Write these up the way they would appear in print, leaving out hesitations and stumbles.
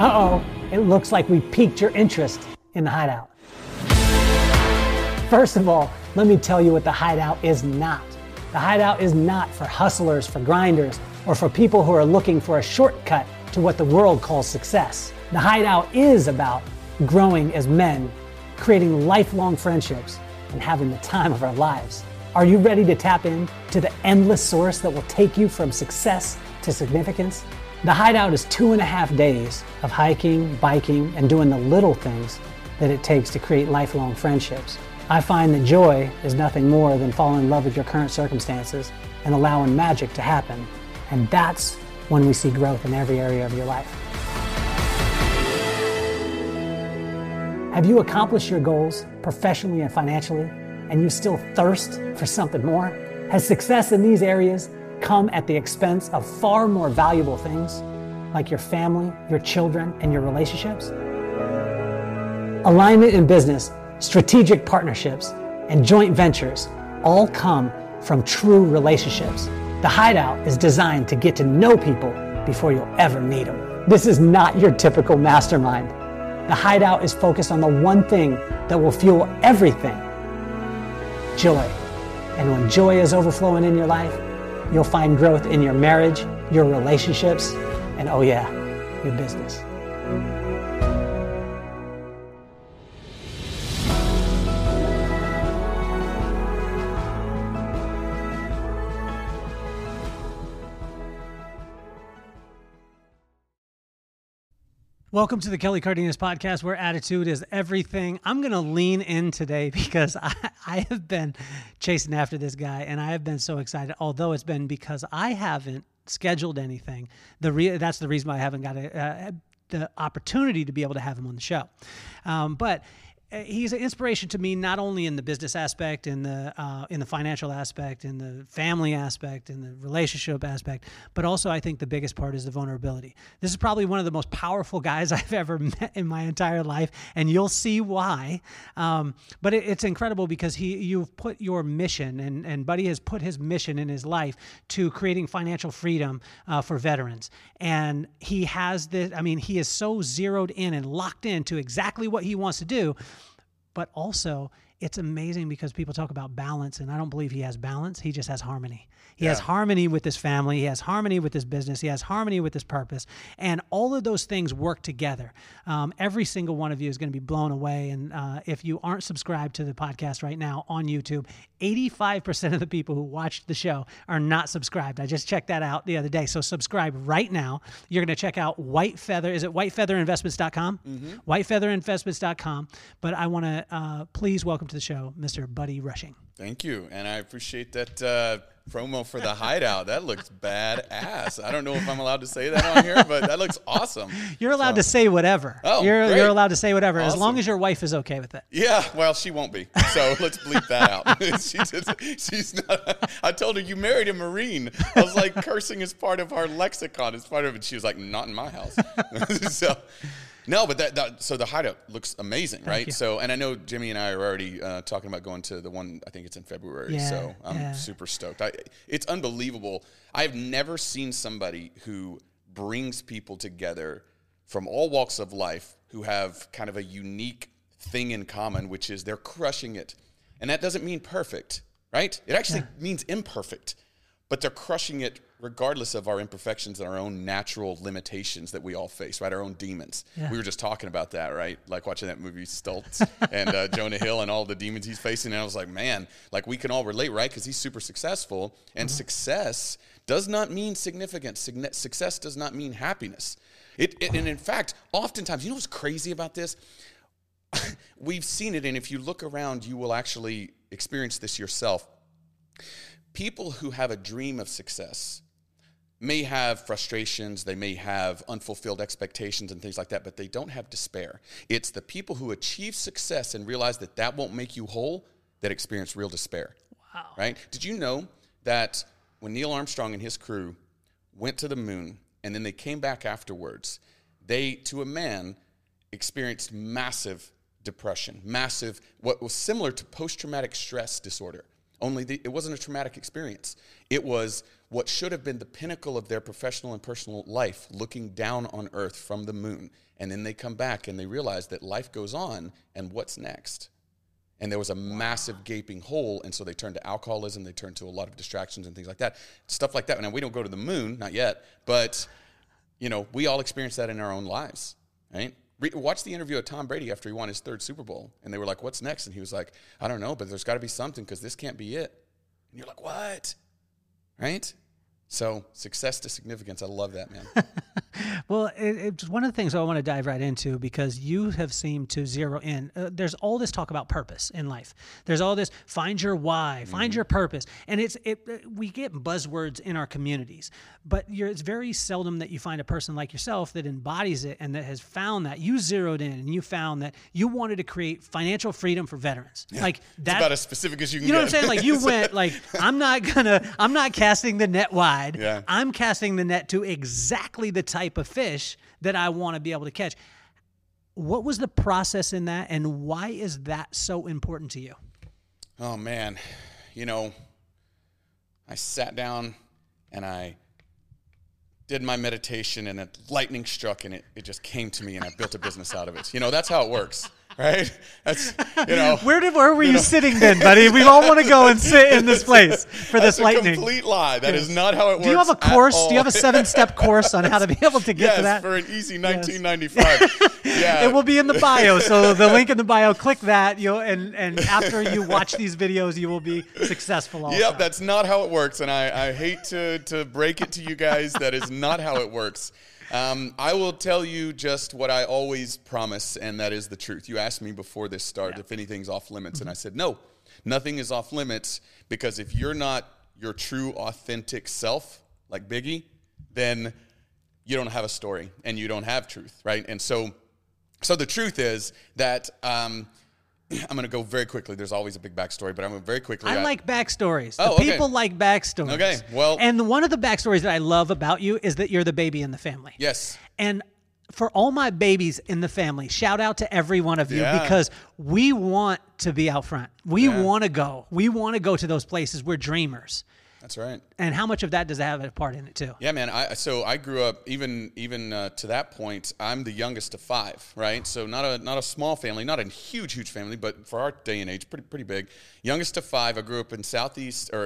Uh-oh, it looks like we piqued your interest in The Hideout. First of all, let me tell you what The Hideout is not. The Hideout is not for hustlers, for grinders, or for people who are looking for a shortcut to what the world calls success. The Hideout is about growing as men, creating lifelong friendships, and having the time of our lives. Are you ready to tap in to the endless source that will take you from success to significance? The Hideout is 2.5 days of hiking, biking, and doing the little things that it takes to create lifelong friendships. I find that joy is nothing more than falling in love with your current circumstances and allowing magic to happen. And that's when we see growth in every area of your life. Have you accomplished your goals professionally and financially, and you still thirst for something more? Has success in these areas come at the expense of far more valuable things, like your family, your children, and your relationships? Alignment in business, strategic partnerships, and joint ventures all come from true relationships. The Hideout is designed to get to know people before you'll ever meet them. This is not your typical mastermind. The Hideout is focused on the one thing that will fuel everything: joy. And when joy is overflowing in your life, you'll find growth in your marriage, your relationships, and oh yeah, your business. Welcome to the Kelly Cardenas podcast, where attitude is everything. I'm going to lean in today because I have been chasing after this guy, and I have been so excited, although it's been because I haven't scheduled anything. That's the reason why I haven't got the opportunity to be able to have him on the show. But he's an inspiration to me, not only in the business aspect, in the financial aspect, in the family aspect, in the relationship aspect, but also I think the biggest part is the vulnerability. This is probably one of the most powerful guys I've ever met in my entire life, and you'll see why. But it's incredible because you've put your mission, and Buddy has put his mission in his life to creating financial freedom for veterans. And he has this, I mean, he is so zeroed in and locked in to exactly what he wants to do. But also, it's amazing because people talk about balance, and I don't believe he has balance. He just has harmony. He has harmony with his family. He has harmony with his business. He has harmony with his purpose. And all of those things work together. Every single one of you is going to be blown away. And if you aren't subscribed to the podcast right now on YouTube, 85% of the people who watched the show are not subscribed. I just checked that out the other day. So subscribe right now. You're going to check out White Feather. Is it WhiteFeatherInvestments.com? Mm-hmm. WhiteFeatherInvestments.com. But I want to please welcome to the show, Mr. Buddy Rushing. Thank you. And I appreciate that promo for The Hideout. That looks badass. I don't know if I'm allowed to say that on here, but that looks awesome. You're allowed to say whatever. Oh, you're allowed to say whatever, awesome, as long as your wife is okay with it. Yeah, well, she won't be. So let's bleep that out. She's not. I told her, you married a Marine. I was like, cursing is part of our lexicon. It's part of it. She was like, not in my house. So... No, but so The Hideout looks amazing, right? So, and I know Jimmy and I are already talking about going to the one, I think it's in February, so I'm super stoked. It's unbelievable. I've never seen somebody who brings people together from all walks of life who have kind of a unique thing in common, which is they're crushing it. And that doesn't mean perfect, right? It actually means imperfect, but they're crushing it regardless of our imperfections and our own natural limitations that we all face, right? Our own demons. Yeah. We were just talking about that, right? Like watching that movie Stoltz and Jonah Hill and all the demons he's facing. And I was like, man, like we can all relate, right? Because he's super successful. And success does not mean significance. Success does not mean happiness. And in fact, oftentimes, you know what's crazy about this? We've seen it. And if you look around, you will actually experience this yourself. People who have a dream of success may have frustrations, they may have unfulfilled expectations and things like that, but they don't have despair. It's the people who achieve success and realize that that won't make you whole that experience real despair. Wow. Right? Did you know that when Neil Armstrong and his crew went to the moon and then they came back afterwards, they, to a man, experienced massive depression, massive, what was similar to post-traumatic stress disorder. Only it wasn't a traumatic experience. It was what should have been the pinnacle of their professional and personal life, looking down on Earth from the moon. And then they come back and they realize that life goes on, and what's next? And there was a massive gaping hole, and so they turned to alcoholism, they turned to a lot of distractions and things like that, stuff like that. Now, we don't go to the moon, not yet, but you know, we all experience that in our own lives, right? Watch the interview of Tom Brady after he won his third Super Bowl, and they were like, what's next? And he was like, I don't know, but there's got to be something because this can't be it. And you're like, what? Right? So success to significance. I love that, man. Well, it's one of the things I want to dive right into, because you have seemed to zero in. There's all this talk about purpose in life. There's all this, find your why, find your purpose. And we get buzzwords in our communities, but it's very seldom that you find a person like yourself that embodies it and that has found that. You zeroed in and you found that you wanted to create financial freedom for veterans. Yeah. Like that's about as specific as you can get. You know what I'm saying? Like you went like, I'm not casting the net wide. Yeah. I'm casting the net to exactly the type of fish that I want to be able to catch. What was the process in that, and why is that so important to you? Oh, man. You know, I sat down and I did my meditation, and a lightning struck, and it just came to me, and I built a business out of it. You know, that's how it works. Right? That's, you know. Where were you sitting then, buddy? We all want to go and sit in this place for this lightning. That's a complete lie. That is not how it works. Do you have a course? Do you have a 7-step course on how to be able to get to that? Yes, for an easy $19.95. Yeah. It will be in the bio. So the link in the bio, click that. And after you watch these videos, you will be successful. Yep, that's not how it works. And I hate to break it to you guys. That is not how it works. I will tell you just what I always promise, and that is the truth. You asked me before this started if anything's off limits, and I said, no, nothing is off limits, because if you're not your true, authentic self, like Biggie, then you don't have a story, and you don't have truth, right? And so the truth is that I'm going to go very quickly. There's always a big backstory, but I'm going to very quickly. I like backstories. Oh, okay. People like backstories. Okay, well. And one of the backstories that I love about you is that you're the baby in the family. Yes. And for all my babies in the family, shout out to every one of you, because we want to be out front. We want to go. We want to go to those places. We're dreamers. That's right. And how much of that does that have a part in it too? Yeah, man. So I grew up even to that point. I'm the youngest of five, right? So not a small family, not a huge family, but for our day and age, pretty big. Youngest of five. I grew up in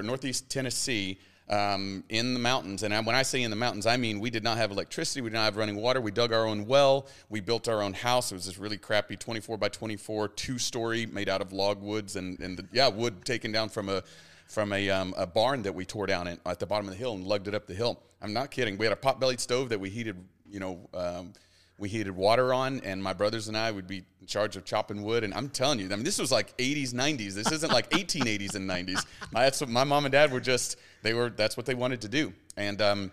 northeast Tennessee, in the mountains. And when I say in the mountains, I mean we did not have electricity, we did not have running water. We dug our own well. We built our own house. It was this really crappy 24-by-24 2-story made out of log woods and wood taken down from a barn that we tore down at the bottom of the hill and lugged it up the hill. I'm not kidding. We had a pot-bellied stove that we heated, water on, and my brothers and I would be in charge of chopping wood. And I'm telling you, I mean, this was like 80s, 90s. This isn't like 1880s and 90s. That's what my mom and dad were that's what they wanted to do. And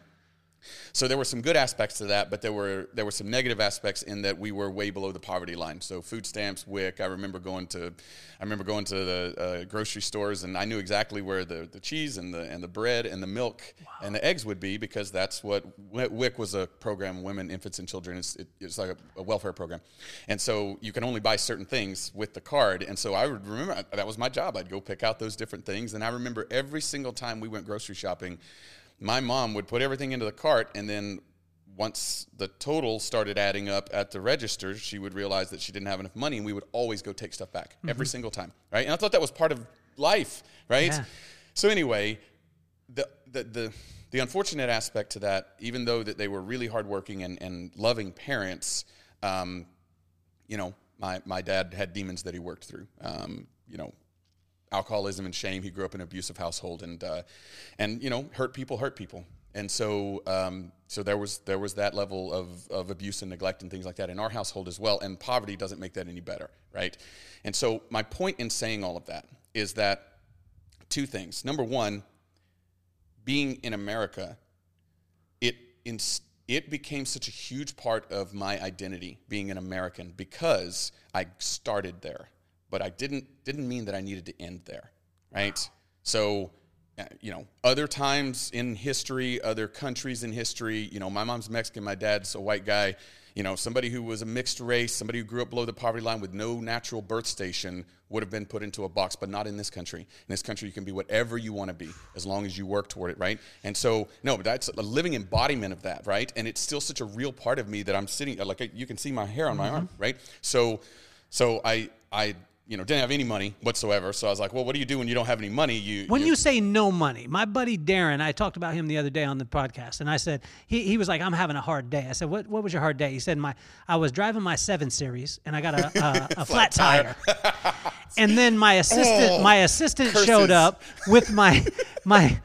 so there were some good aspects to that, but there were some negative aspects in that we were way below the poverty line. So food stamps, WIC. I remember going to the grocery stores, and I knew exactly where the cheese and the bread and the milk and the eggs would be, because that's what WIC was, a program, women, infants, and children. It's like a welfare program, and so you can only buy certain things with the card. And so I would remember that was my job. I'd go pick out those different things, and I remember every single time we went grocery shopping, my mom would put everything into the cart, and then once the total started adding up at the register, she would realize that she didn't have enough money, and we would always go take stuff back every single time, right? And I thought that was part of life, right? Yeah. So anyway, the unfortunate aspect to that, even though that they were really hardworking and loving parents, my dad had demons that he worked through, alcoholism and shame. He grew up in an abusive household, and hurt people. And so, there was that level of abuse and neglect and things like that in our household as well. And poverty doesn't make that any better. Right. And so my point in saying all of that is that two things. Number one, being in America, it became such a huge part of my identity, being an American, because I started there. But I didn't mean that I needed to end there, right? Wow. So you know, other times in history, other countries in history, you know, my mom's Mexican, my dad's a white guy, you know, somebody who was a mixed race, somebody who grew up below the poverty line with no natural birth station would have been put into a box, but not in this country. In this country, you can be whatever you want to be as long as you work toward it, right? And so, no, but that's a living embodiment of that, right? And it's still such a real part of me that I'm sitting, like, you can see my hair on my arm, right? So I you know, didn't have any money whatsoever. So I was like, well, what do you do when you don't have any money? When you say no money, my buddy Darren, I talked about him the other day on the podcast, and I said, he was like, I'm having a hard day. I said, what was your hard day? He said, I was driving my 7 Series, and I got a flat tire. And then my assistant showed up with my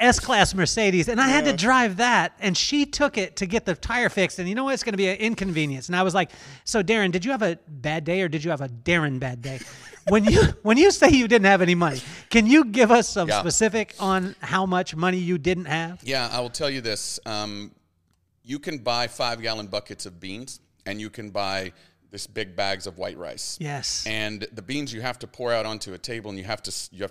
S-Class Mercedes, and I had to drive that, and she took it to get the tire fixed, and you know what? It's going to be an inconvenience. And I was like, so Darren, did you have a bad day, or did you have a Darren bad day? When you say you didn't have any money, can you give us some specific on how much money you didn't have? Yeah, I will tell you this. You can buy 5-gallon buckets of beans, and you can buy this big bags of white rice. Yes. And the beans you have to pour out onto a table, and you have to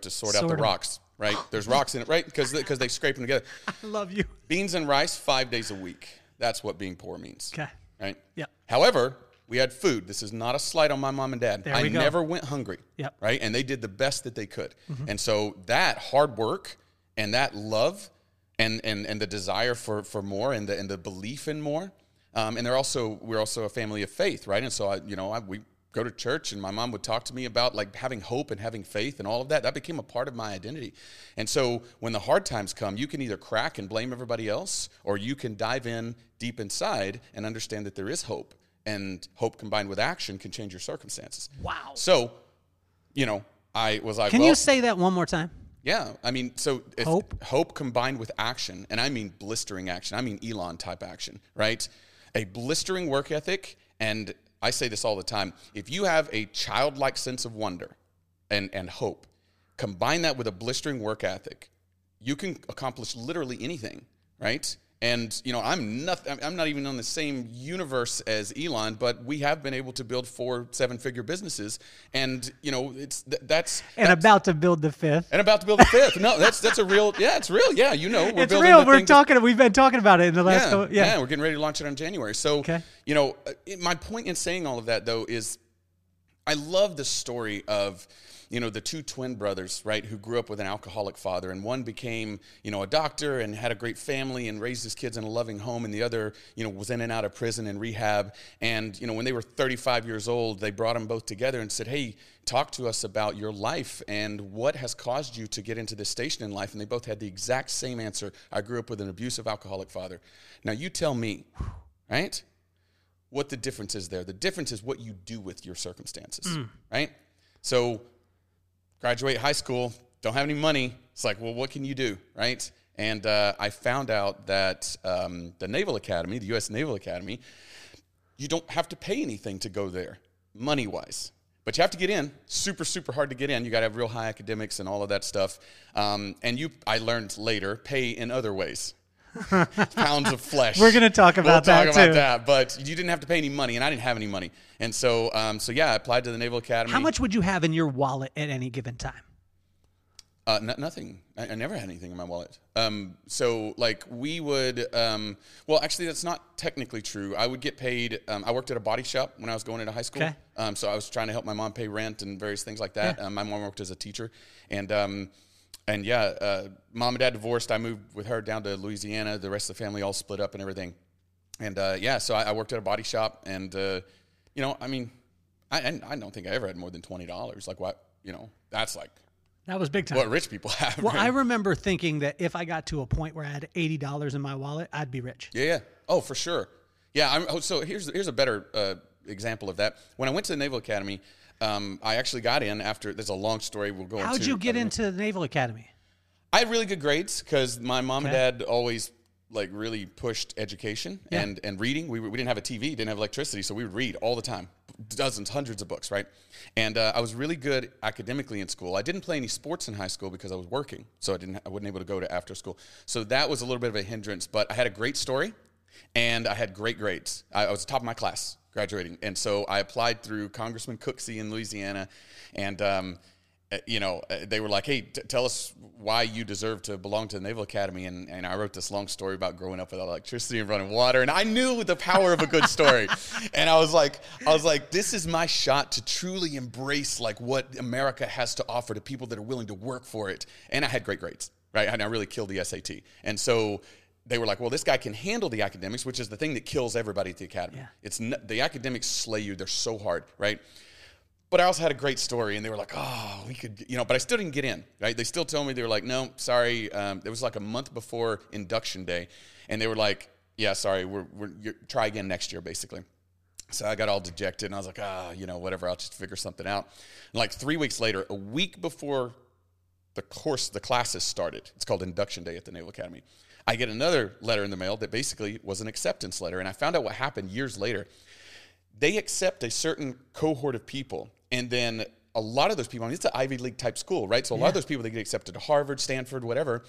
sort out the rocks. Right? There's rocks in it, right? Because they scrape them together. I love you. Beans and rice 5 days a week. That's what being poor means. Okay. Right? Yep. However, we had food. This is not a slight on my mom and dad. I never went hungry. Yep. Right? And they did the best that they could. Mm-hmm. And so that hard work and that love and the desire for more and the belief in more. And we're also a family of faith, right? And so we go to church, and my mom would talk to me about like having hope and having faith and all of that. That became a part of my identity. And so when the hard times come, you can either crack and blame everybody else, or you can dive in deep inside and understand that there is hope, and hope combined with action can change your circumstances. Wow. So, I was like, can you say that one more time? Yeah. I mean, so hope combined with action, and I mean blistering action. I mean, Elon type action, right? A blistering work ethic, and I say this all the time. If you have a childlike sense of wonder and hope, combine that with a blistering work ethic, you can accomplish literally anything, right? And, I'm not even on the same universe as Elon, but we have been able to build 4 seven-figure businesses. And, about to build the 5th. And about to build the 5th. No, that's a real, it's real. Yeah, we're it's building real. We've been talking about it in the last couple. Yeah. Yeah, we're getting ready to launch it in January. So, my point in saying all of that, though, is I love the story of, the two twin brothers, right, who grew up with an alcoholic father, and one became, a doctor and had a great family and raised his kids in a loving home, and the other, was in and out of prison and rehab. And, when they were 35 years old, they brought them both together and said, hey, talk to us about your life and what has caused you to get into this station in life. And they both had the exact same answer. I grew up with an abusive alcoholic father. Now you tell me, right, what the difference is there. The difference is what you do with your circumstances, right? So graduate high school, don't have any money. It's like, well, what can you do, right? And I found out that the Naval Academy, the U.S. Naval Academy, you don't have to pay anything to go there, money-wise. But you have to get in. Super, super hard to get in. You got to have real high academics and all of that stuff. I learned later, pay in other ways. Pounds of flesh. We're going to talk about that too. We'll talk about that, but you didn't have to pay any money, and I didn't have any money. And so, I applied to the Naval Academy. How much would you have in your wallet at any given time? Nothing. I never had anything in my wallet. Actually, that's not technically true. I would get paid. I worked at a body shop when I was going into high school. Okay. So I was trying to help my mom pay rent and various things like that. Yeah. My mom worked as a teacher, and mom and dad divorced. I moved with her down to Louisiana. The rest of the family all split up and everything. And, so I worked at a body shop, and, I don't think I ever had more than $20. Like, what, that's like. That was big time. What rich people have. Well, right? I remember thinking that if I got to a point where I had $80 in my wallet, I'd be rich. Yeah, yeah. Oh, for sure. Yeah. So here's a better example of that. When I went to the Naval Academy, I actually got in after. There's a long story. We'll go. How'd you get into the Naval Academy? I had really good grades because my mom and dad always like really pushed education and reading. We didn't have a TV, didn't have electricity, so we would read all the time, dozens, hundreds of books, right? And I was really good academically in school. I didn't play any sports in high school because I was working, so I wasn't able to go to after school. So that was a little bit of a hindrance, but I had a great story, and I had great grades. I was top of my class. Graduating. And so I applied through Congressman Cooksey in Louisiana, and you know, they were like, hey, tell us why you deserve to belong to the Naval Academy. And I wrote this long story about growing up without electricity and running water. And I knew the power of a good story. And I was like, this is my shot to truly embrace like what America has to offer to people that are willing to work for it. And I had great grades, right? And I really killed the SAT. And so they were like, well, this guy can handle the academics, which is the thing that kills everybody at the academy. Yeah. It's the academics slay you. They're so hard, right? But I also had a great story, and they were like, oh, we could, you know, but I still didn't get in, right? They still told me, they were like, no, sorry. It was like a month before induction day, and they were like, yeah, sorry, we're try again next year, basically. So I got all dejected, and I was like, you know, whatever, I'll just figure something out. And like 3 weeks later, a week before the classes started, it's called induction day at the Naval Academy, I get another letter in the mail that basically was an acceptance letter, and I found out what happened years later. They accept a certain cohort of people. And then a lot of those people, I mean, it's an Ivy League type school, right? So a lot of those people, they get accepted to Harvard, Stanford, whatever.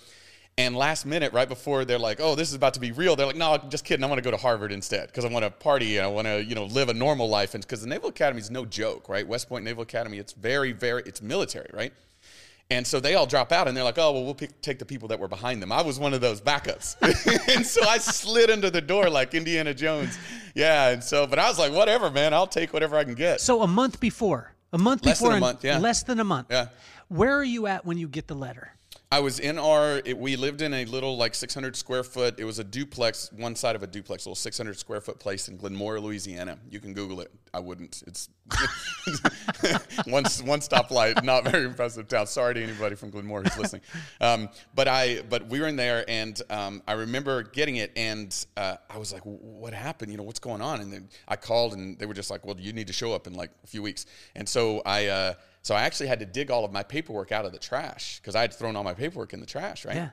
And last minute, right before they're like, oh, this is about to be real, they're like, no, just kidding. I want to go to Harvard instead because I want to party and I want to, you know, live a normal life. And because the Naval Academy is no joke, right? West Point Naval Academy, it's very, very, it's military, right? And so they all drop out, and they're like, oh, well, we'll take the people that were behind them. I was one of those backups. And so I slid under the door like Indiana Jones. Yeah, and so, but I was like, whatever, man. I'll take whatever I can get. So less than a month. Yeah. Where are you at when you get the letter? I was in we lived in a little like 600 square foot, it was a duplex, one side of a duplex, a little 600 square foot place in Glenmore, Louisiana. You can Google it. I wouldn't. It's one stoplight, not very impressive town. Sorry to anybody from Glenmore who's listening. But we were in there, and I remember getting it, and I was like, what happened? You know, what's going on? And then I called, and they were just like, well, you need to show up in like a few weeks. And so I actually had to dig all of my paperwork out of the trash because I had thrown all my paperwork in the trash, right? Yeah.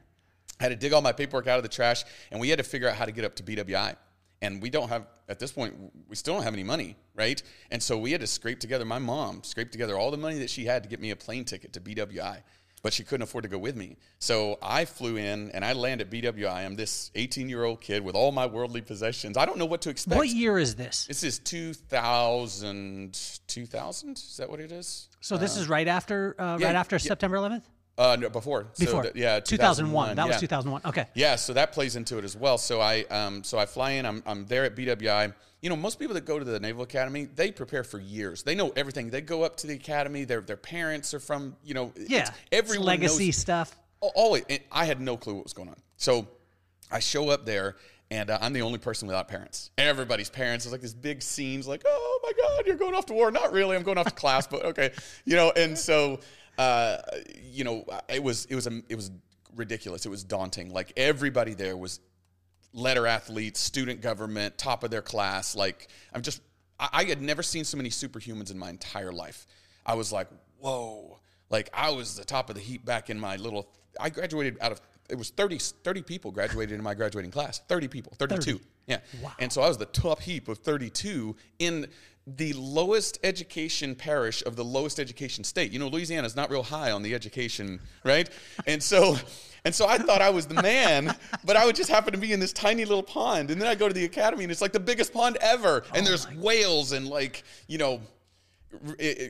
I had to dig all my paperwork out of the trash, and we had to figure out how to get up to BWI. And we don't have, at this point, we still don't have any money, right? And so we had to my mom scraped together all the money that she had to get me a plane ticket to BWI, but she couldn't afford to go with me. So I flew in, and I land at BWI. I'm this 18-year-old kid with all my worldly possessions. I don't know what to expect. What year is this? This is 2000? Is that what it is? So this is right after September 11th? No, before. So 2001. That was 2001. Okay. Yeah, so that plays into it as well. So I fly in. I'm there at BWI. You know, most people that go to the Naval Academy, they prepare for years. They know everything. They go up to the academy. Their parents are from, you know, everyone legacy knows stuff. Always. And I had no clue what was going on. So I show up there. And I'm the only person without parents. Everybody's parents. It's like this big scene. It's like, oh, my God, you're going off to war. Not really. I'm going off to class, but okay. You know, and so, you know, it was ridiculous. It was daunting. Like, everybody there was letter athletes, student government, top of their class. Like, I had never seen so many superhumans in my entire life. I was like, whoa. Like, I was the top of the heap back in my little, I graduated out of, it was 30 people graduated in my graduating class. 32. Yeah. Wow. And so I was the top heap of 32 in the lowest education parish of the lowest education state. You know, Louisiana's not real high on the education, right? And so I thought I was the man, but I would just happen to be in this tiny little pond. And then I go to the academy, and it's like the biggest pond ever. Oh, and there's whales and, like, you know,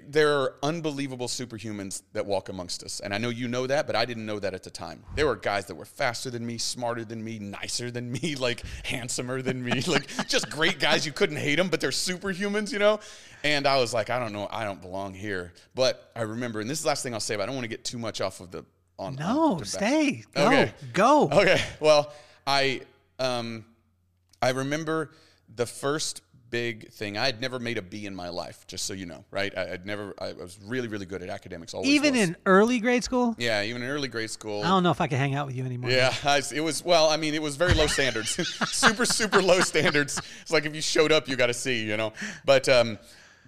there are unbelievable superhumans that walk amongst us. And I know you know that, but I didn't know that at the time. There were guys that were faster than me, smarter than me, nicer than me, like handsomer than me, like just great guys. You couldn't hate them, but they're superhumans, you know? And I was like, I don't know. I don't belong here. But I remember, and this is the last thing I'll say, but I don't want to get too much off of the... stay. Go. Okay. Go. Okay. Well, I remember the first... big thing. I had never made a B in my life, just so you know, right? I was really, really good at academics. Always. In early grade school? Yeah, even in early grade school. I don't know if I could hang out with you anymore. Yeah, it was very low standards. Super, super low standards. It's like if you showed up, you got to see, you know. But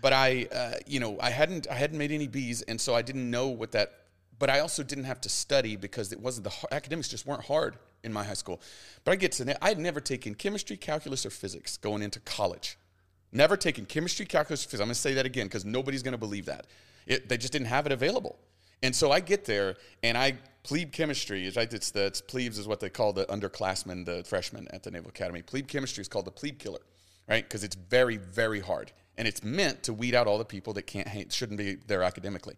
I hadn't made any Bs, and so I didn't know what that. But I also didn't have to study because it wasn't academics just weren't hard in my high school. But I get to that. I had never taken chemistry, calculus, or physics going into college. Never taken chemistry, calculus, physics. I'm going to say that again because nobody's going to believe that. They just didn't have it available. And so I get there, and I plebe chemistry. Right? It's plebes is what they call the underclassmen, the freshmen at the Naval Academy. Plebe chemistry is called the plebe killer, right? Because it's very, very hard. And it's meant to weed out all the people that shouldn't be there academically.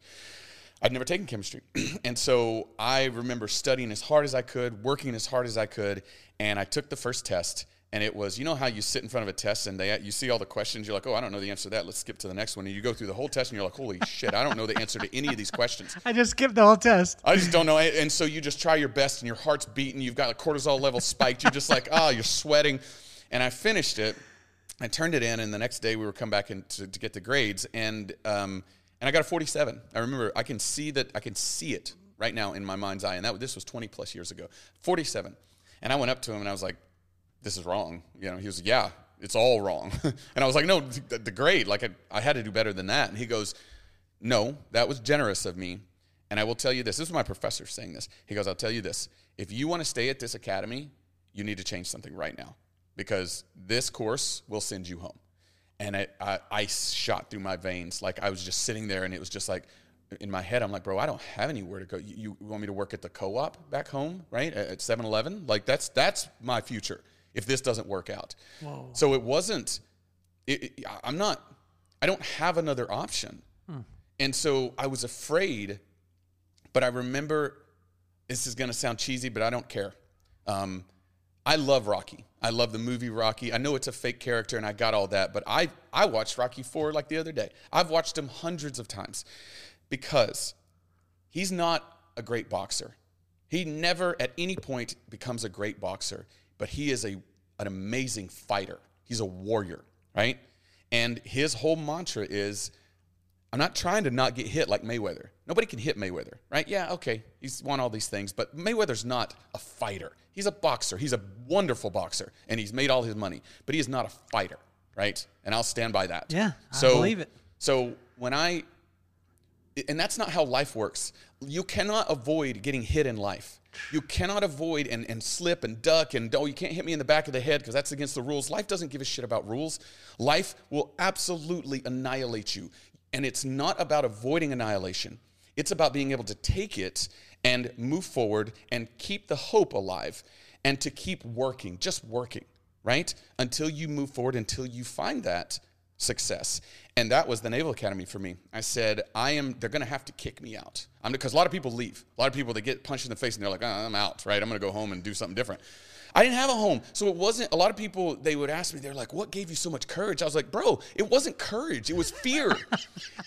I'd never taken chemistry. And so I remember studying as hard as I could, working as hard as I could, and I took the first test. And it was, you know how you sit in front of a test and you see all the questions. You're like, oh, I don't know the answer to that. Let's skip to the next one. And you go through the whole test and you're like, holy shit, I don't know the answer to any of these questions. I just skipped the whole test. I just don't know. And so you just try your best and your heart's beating. You've got like cortisol levels spiked. You're just like, oh, you're sweating. And I finished it. I turned it in. And the next day we were come back in to get the grades. And I got a 47. I remember I can see it right now in my mind's eye. And this was 20 plus years ago, 47. And I went up to him and I was like, this is wrong. You know, he was, yeah, it's all wrong. And I was like, no, the grade, like I had to do better than that. And he goes, no, that was generous of me. And I will tell you this. This is my professor saying this. He goes, I'll tell you this. If you want to stay at this academy, you need to change something right now because this course will send you home. And I shot through my veins. Like I was just sitting there and it was just like, in my head, I'm like, bro, I don't have anywhere to go. You want me to work at the co-op back home, right? At 7-Eleven? Like that's my future. If this doesn't work out. Whoa. So it wasn't, I don't have another option. Hmm. And so I was afraid, but I remember, this is going to sound cheesy, but I don't care. I love Rocky. I love the movie Rocky. I know it's a fake character and I got all that, but I watched Rocky 4 like the other day. I've watched him hundreds of times because he's not a great boxer. He never at any point becomes a great boxer. But he is an amazing fighter. He's a warrior, right? And his whole mantra is, I'm not trying to not get hit like Mayweather. Nobody can hit Mayweather, right? Yeah, okay, he's won all these things, but Mayweather's not a fighter. He's a boxer. He's a wonderful boxer, and he's made all his money, but he is not a fighter, right? And I'll stand by that. Yeah, I believe it. So when and that's not how life works. You cannot avoid getting hit in life. You cannot avoid and slip and duck and, oh, you can't hit me in the back of the head because that's against the rules. Life doesn't give a shit about rules. Life will absolutely annihilate you. And it's not about avoiding annihilation. It's about being able to take it and move forward and keep the hope alive and to keep working, just working, right? Until you move forward, until you find that success. And that was the Naval Academy for me. I said, they're going to have to kick me out. Because a lot of people leave. A lot of people, they get punched in the face and they're like, oh, I'm out, right? I'm going to go home and do something different. I didn't have a home. So it wasn't, a lot of people, they would ask me, they're like, what gave you so much courage? I was like, bro, it wasn't courage. It was fear.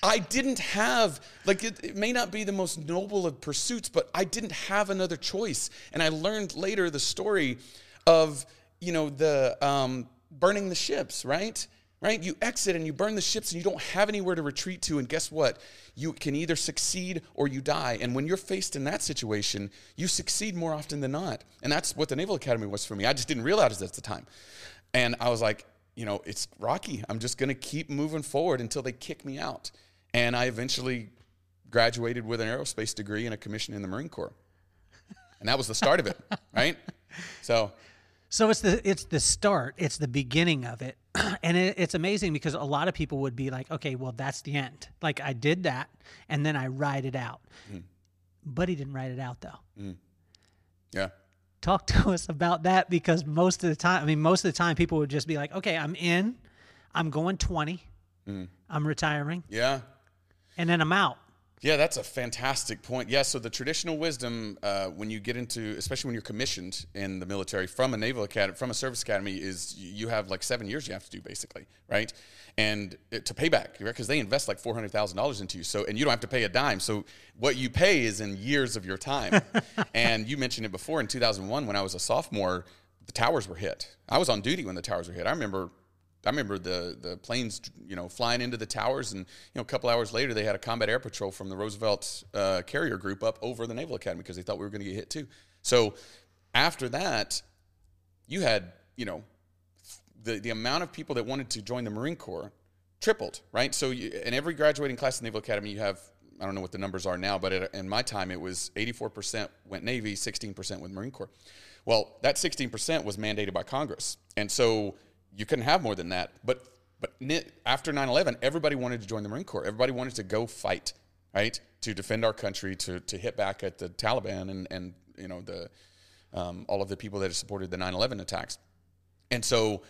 I didn't have, like, it may not be the most noble of pursuits, but I didn't have another choice. And I learned later the story of, you know, the burning the ships, right? Right? You exit and you burn the ships and you don't have anywhere to retreat to. And guess what? You can either succeed or you die. And when you're faced in that situation, you succeed more often than not. And that's what the Naval Academy was for me. I just didn't realize it at the time. And I was like, you know, it's Rocky. I'm just going to keep moving forward until they kick me out. And I eventually graduated with an aerospace degree and a commission in the Marine Corps. And that was the start of it, right? So it's the start. It's the beginning of it. And it's amazing because a lot of people would be like, okay, well, that's the end. Like I did that and then I ride it out. Mm. But he didn't ride it out though. Mm. Yeah. Talk to us about that because most of the time people would just be like, okay, I'm in, I'm going 20, I'm retiring. Yeah. And then I'm out. Yeah, that's a fantastic point. Yeah, so the traditional wisdom when you get into, especially when you're commissioned in the military from a Naval Academy, from a service academy, is you have like 7 years you have to do basically, right? And to pay back, right? Because they invest like $400,000 into you, so and you don't have to pay a dime. So what you pay is in years of your time. And you mentioned it before, in 2001 when I was a sophomore, the towers were hit. I was on duty when the towers were hit. I remember the planes, you know, flying into the towers, and you know, a couple hours later, they had a combat air patrol from the Roosevelt carrier group up over the Naval Academy because they thought we were going to get hit too. So after that, you had, you know, the amount of people that wanted to join the Marine Corps tripled, right? So in every graduating class in the Naval Academy, you have, I don't know what the numbers are now, but in my time, it was 84% went Navy, 16% went Marine Corps. Well, that 16% was mandated by Congress, and so you couldn't have more than that. But after 9/11, everybody wanted to join the Marine Corps. Everybody wanted to go fight, right, to defend our country, to hit back at the Taliban and you know, all of the people that have supported the 9/11 attacks. And so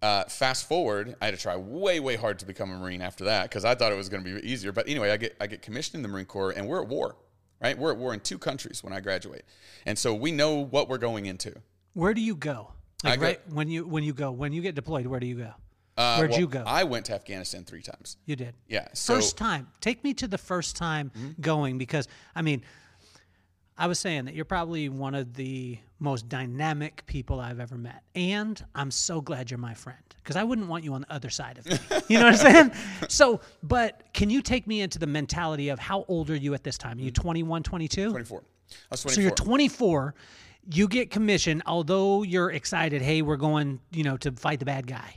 Fast forward, I had to try way, way hard to become a Marine after that because I thought it was going to be easier. But anyway, I get commissioned in the Marine Corps, and we're at war, right? We're at war in two countries when I graduate. And so we know what we're going into. Where do you go? Like, right, when you get deployed, where do you go? Where'd you go? I went to Afghanistan 3 times. You did? Yeah. So, first time. Take me to the first time going, because, I mean, I was saying that you're probably one of the most dynamic people I've ever met. And I'm so glad you're my friend, because I wouldn't want you on the other side of me. You know what I'm saying? So, but can you take me into the mentality of how old are you at this time? Are you 21, 22? 24. I was 24. So you're 24. You get commissioned, although you're excited, hey, we're going, you know, to fight the bad guy.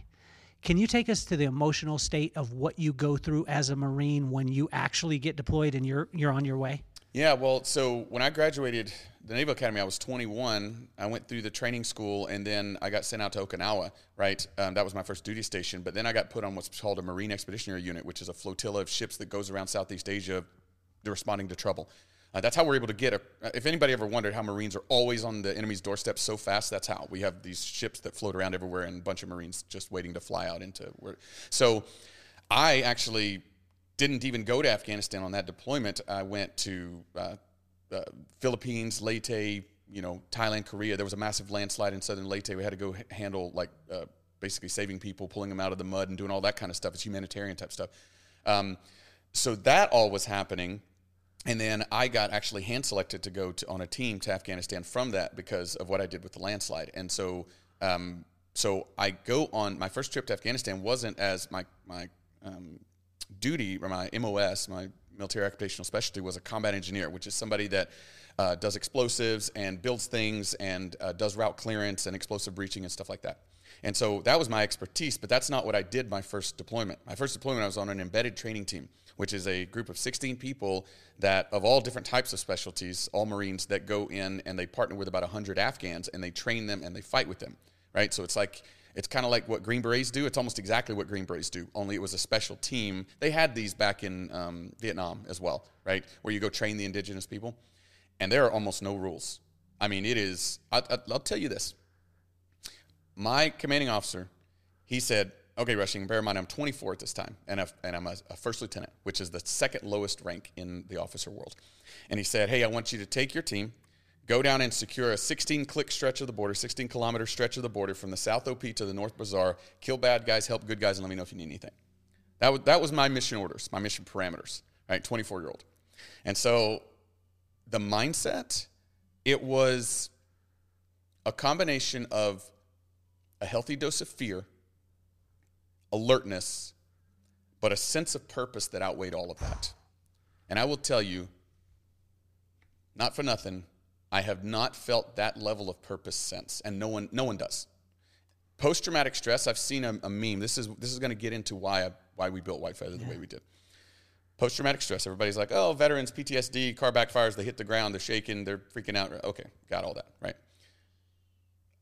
Can you take us to the emotional state of what you go through as a Marine when you actually get deployed and you're on your way? Yeah, well, so when I graduated the Naval Academy, I was 21. I went through the training school, and then I got sent out to Okinawa, right? That was my first duty station. But then I got put on what's called a Marine Expeditionary Unit, which is a flotilla of ships that goes around Southeast Asia responding to trouble. That's how we're able to get if anybody ever wondered how Marines are always on the enemy's doorstep so fast, that's how. We have these ships that float around everywhere and a bunch of Marines just waiting to fly out into where. So I actually didn't even go to Afghanistan on that deployment. I went to Philippines, Leyte, you know, Thailand, Korea. There was a massive landslide in Southern Leyte. We had to go handle, like, basically saving people, pulling them out of the mud and doing all that kind of stuff. It's humanitarian type stuff. So that all was happening. And then I got actually hand-selected to go on a team to Afghanistan from that because of what I did with the landslide. And so so I go on – my first trip to Afghanistan wasn't as my duty or my MOS, my military occupational specialty, was a combat engineer, which is somebody that does explosives and builds things and does route clearance and explosive breaching and stuff like that. And so that was my expertise, but that's not what I did my first deployment. My first deployment, I was on an embedded training team, which is a group of 16 people that of all different types of specialties, all Marines, that go in and they partner with about 100 Afghans and they train them and they fight with them, right? So it's kind of like what Green Berets do. It's almost exactly what Green Berets do, only it was a special team. They had these back in Vietnam as well, right, where you go train the indigenous people. And there are almost no rules. I mean, it is, I'll tell you this. My commanding officer, he said, okay, Rushing, bear in mind, I'm 24 at this time, and I'm a first lieutenant, which is the second lowest rank in the officer world. And he said, hey, I want you to take your team, go down and secure a 16-click stretch of the border, 16-kilometer stretch of the border from the South OP to the North Bazaar, kill bad guys, help good guys, and let me know if you need anything. That was my mission orders, my mission parameters, right, 24-year-old. And so the mindset, it was a combination of a healthy dose of fear, alertness, but a sense of purpose that outweighed all of that. And I will tell you, not for nothing, I have not felt that level of purpose since, and no one does. Post-traumatic stress, I've seen a meme. This is going to get into why we built White Feather the way we did. Post-traumatic stress, everybody's like, oh, veterans, PTSD, car backfires, they hit the ground, they're shaking, they're freaking out. Okay, got all that, right?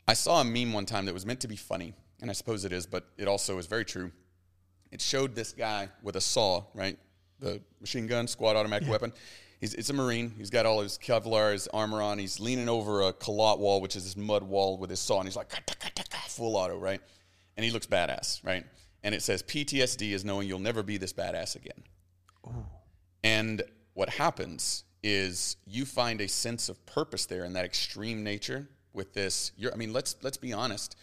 I saw a meme one time that was meant to be funny, and I suppose it is, but it also is very true. It showed this guy with a saw, right? The machine gun, squad automatic weapon. It's a Marine. He's got all his Kevlar, his armor on. He's leaning over a kalot wall, which is this mud wall, with his saw, and he's like, full auto, right? And he looks badass, right? And it says, PTSD is knowing you'll never be this badass again. Ooh. And what happens is you find a sense of purpose there in that extreme nature. With this, let's be honest.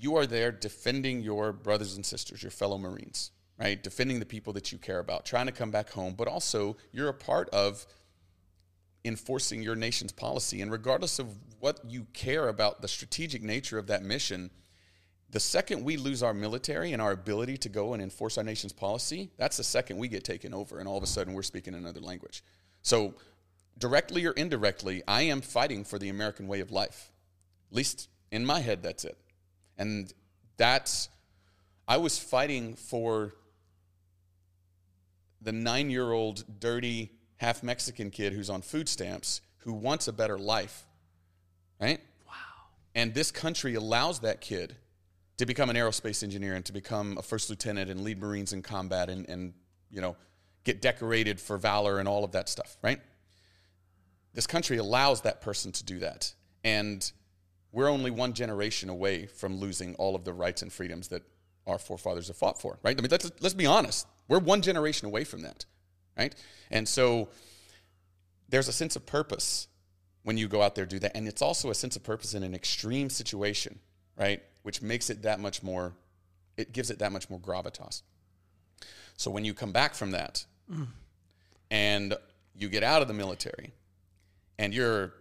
You are there defending your brothers and sisters, your fellow Marines, right? Defending the people that you care about, trying to come back home, but also you're a part of enforcing your nation's policy. And regardless of what you care about, the strategic nature of that mission, the second we lose our military and our ability to go and enforce our nation's policy, that's the second we get taken over, and all of a sudden we're speaking another language. So directly or indirectly, I am fighting for the American way of life. At least in my head, that's it. And I was fighting for the 9-year-old, dirty, half-Mexican kid who's on food stamps who wants a better life, right? Wow. And this country allows that kid to become an aerospace engineer and to become a first lieutenant and lead Marines in combat and you know, get decorated for valor and all of that stuff, right? This country allows that person to do that. And we're only one generation away from losing all of the rights and freedoms that our forefathers have fought for, right? I mean, let's be honest. We're one generation away from that, right? And so there's a sense of purpose when you go out there and do that. And it's also a sense of purpose in an extreme situation, right? Which makes it that much more, it gives it that much more gravitas. So when you come back from that and you get out of the military and you're,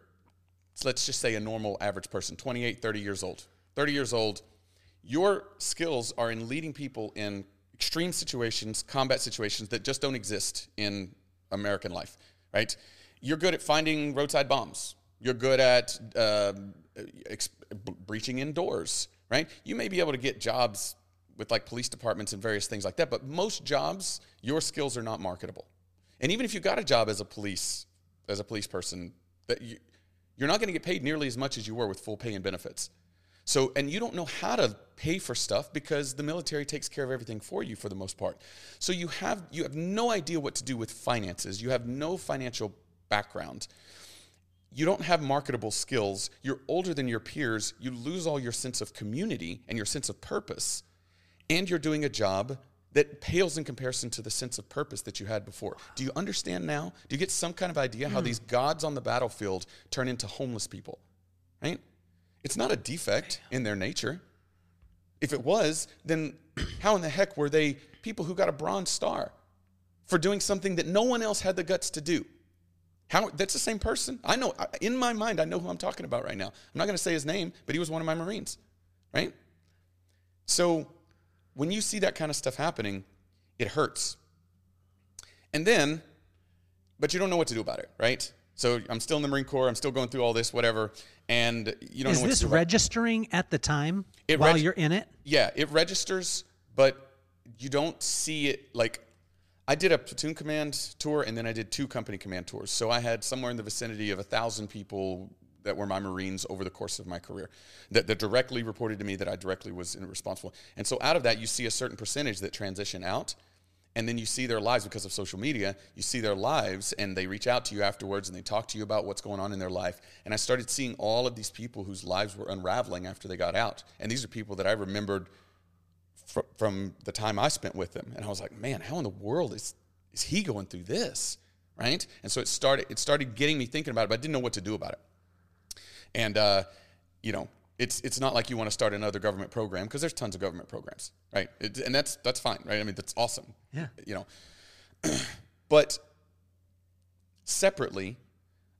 let's just say a normal average person, 28, 30 years old, 30 years old, your skills are in leading people in extreme situations, combat situations that just don't exist in American life, right? You're good at finding roadside bombs. You're good at breaching indoors, right? You may be able to get jobs with like police departments and various things like that, but most jobs, your skills are not marketable. And even if you got a job as a police person, that you're not going to get paid nearly as much as you were with full pay and benefits. So, and you don't know how to pay for stuff because the military takes care of everything for you for the most part. So you have no idea what to do with finances. You have no financial background. You don't have marketable skills. You're older than your peers. You lose all your sense of community and your sense of purpose. And you're doing a job that pales in comparison to the sense of purpose that you had before. Do you understand now? Do you get some kind of idea how these gods on the battlefield turn into homeless people, right? It's not a defect in their nature. If it was, then how in the heck were they people who got a Bronze Star for doing something that no one else had the guts to do? How? That's the same person. I know, in my mind, I know who I'm talking about right now. I'm not going to say his name, but he was one of my Marines, right? So when you see that kind of stuff happening, it hurts. And then, but you don't know what to do about it, right? So I'm still in the Marine Corps. I'm still going through all this, whatever. And you don't know what to do. Is this registering at the time while you're in it? Yeah, it registers, but you don't see it. Like, I did a platoon command tour, and then I did two company command tours. So I had somewhere in the vicinity of 1,000 people that were my Marines over the course of my career that directly reported to me, that I directly was responsible. And so out of that, you see a certain percentage that transition out. And then you see their lives because of social media. You see their lives, and they reach out to you afterwards, and they talk to you about what's going on in their life. And I started seeing all of these people whose lives were unraveling after they got out. And these are people that I remembered from the time I spent with them. And I was like, man, how in the world is he going through this, right? And so it started getting me thinking about it, but I didn't know what to do about it. And, it's not like you want to start another government program, because there's tons of government programs, right? And that's fine, right? I mean, that's awesome, yeah. But separately,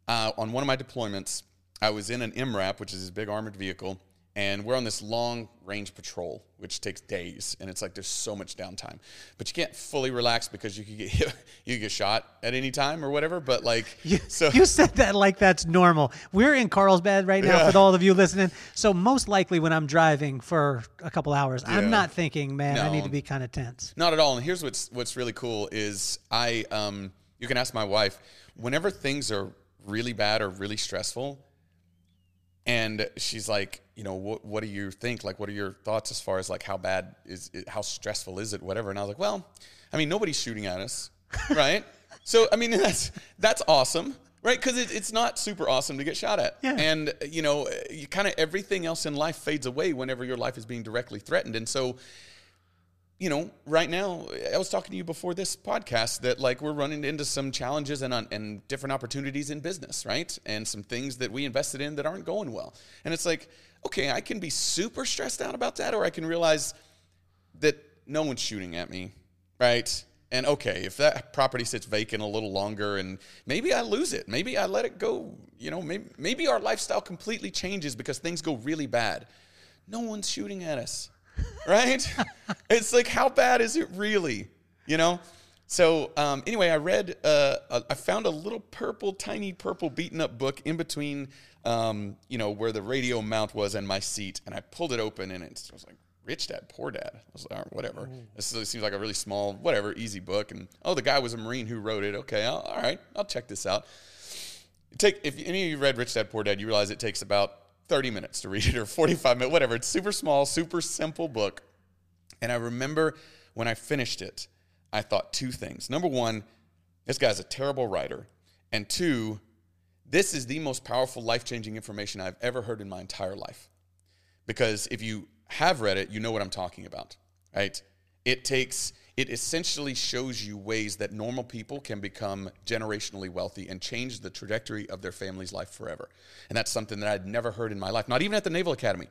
on one of my deployments, I was in an MRAP, which is this big armored vehicle, and we're on this long-range patrol, which takes days, and it's like there's so much downtime. But you can't fully relax because you could get hit, you could get shot at any time or whatever. But like, you said that like that's normal. We're in Carlsbad right now, yeah, for all of you listening. So most likely when I'm driving for a couple hours, yeah, I'm not thinking, man, I need to be kind of tense. Not at all. And here's what's really cool is I you can ask my wife, whenever things are really bad or really stressful, and she's like, what do you think? Like, what are your thoughts as far as like how bad is it, how stressful is it, whatever? And I was like, well, I mean, nobody's shooting at us, right? So, I mean, that's awesome, right? Because it's not super awesome to get shot at. Yeah. And, you kind of everything else in life fades away whenever your life is being directly threatened. And so, right now, I was talking to you before this podcast that like we're running into some challenges and different opportunities in business, right? And some things that we invested in that aren't going well. And it's like, okay, I can be super stressed out about that, or I can realize that no one's shooting at me, right? And okay, if that property sits vacant a little longer and maybe I lose it, maybe I let it go, maybe our lifestyle completely changes because things go really bad. No one's shooting at us, right? It's like, how bad is it really, So anyway, I read, I found a little tiny purple beaten up book in between, where the radio mount was and my seat. And I pulled it open and it was like, Rich Dad, Poor Dad. I was like, all right, whatever. This seems like a really small, whatever, easy book. And, the guy was a Marine who wrote it. Okay, all right, I'll check this out. If any of you read Rich Dad, Poor Dad, you realize it takes about 30 minutes to read it, or 45 minutes, whatever. It's super small, super simple book. And I remember when I finished it, I thought two things. Number one, this guy's a terrible writer. And two, This is the most powerful, life-changing information I've ever heard in my entire life. Because if you have read it, you know what I'm talking about, right? It essentially shows you ways that normal people can become generationally wealthy and change the trajectory of their family's life forever. And that's something that I'd never heard in my life, not even at the Naval Academy.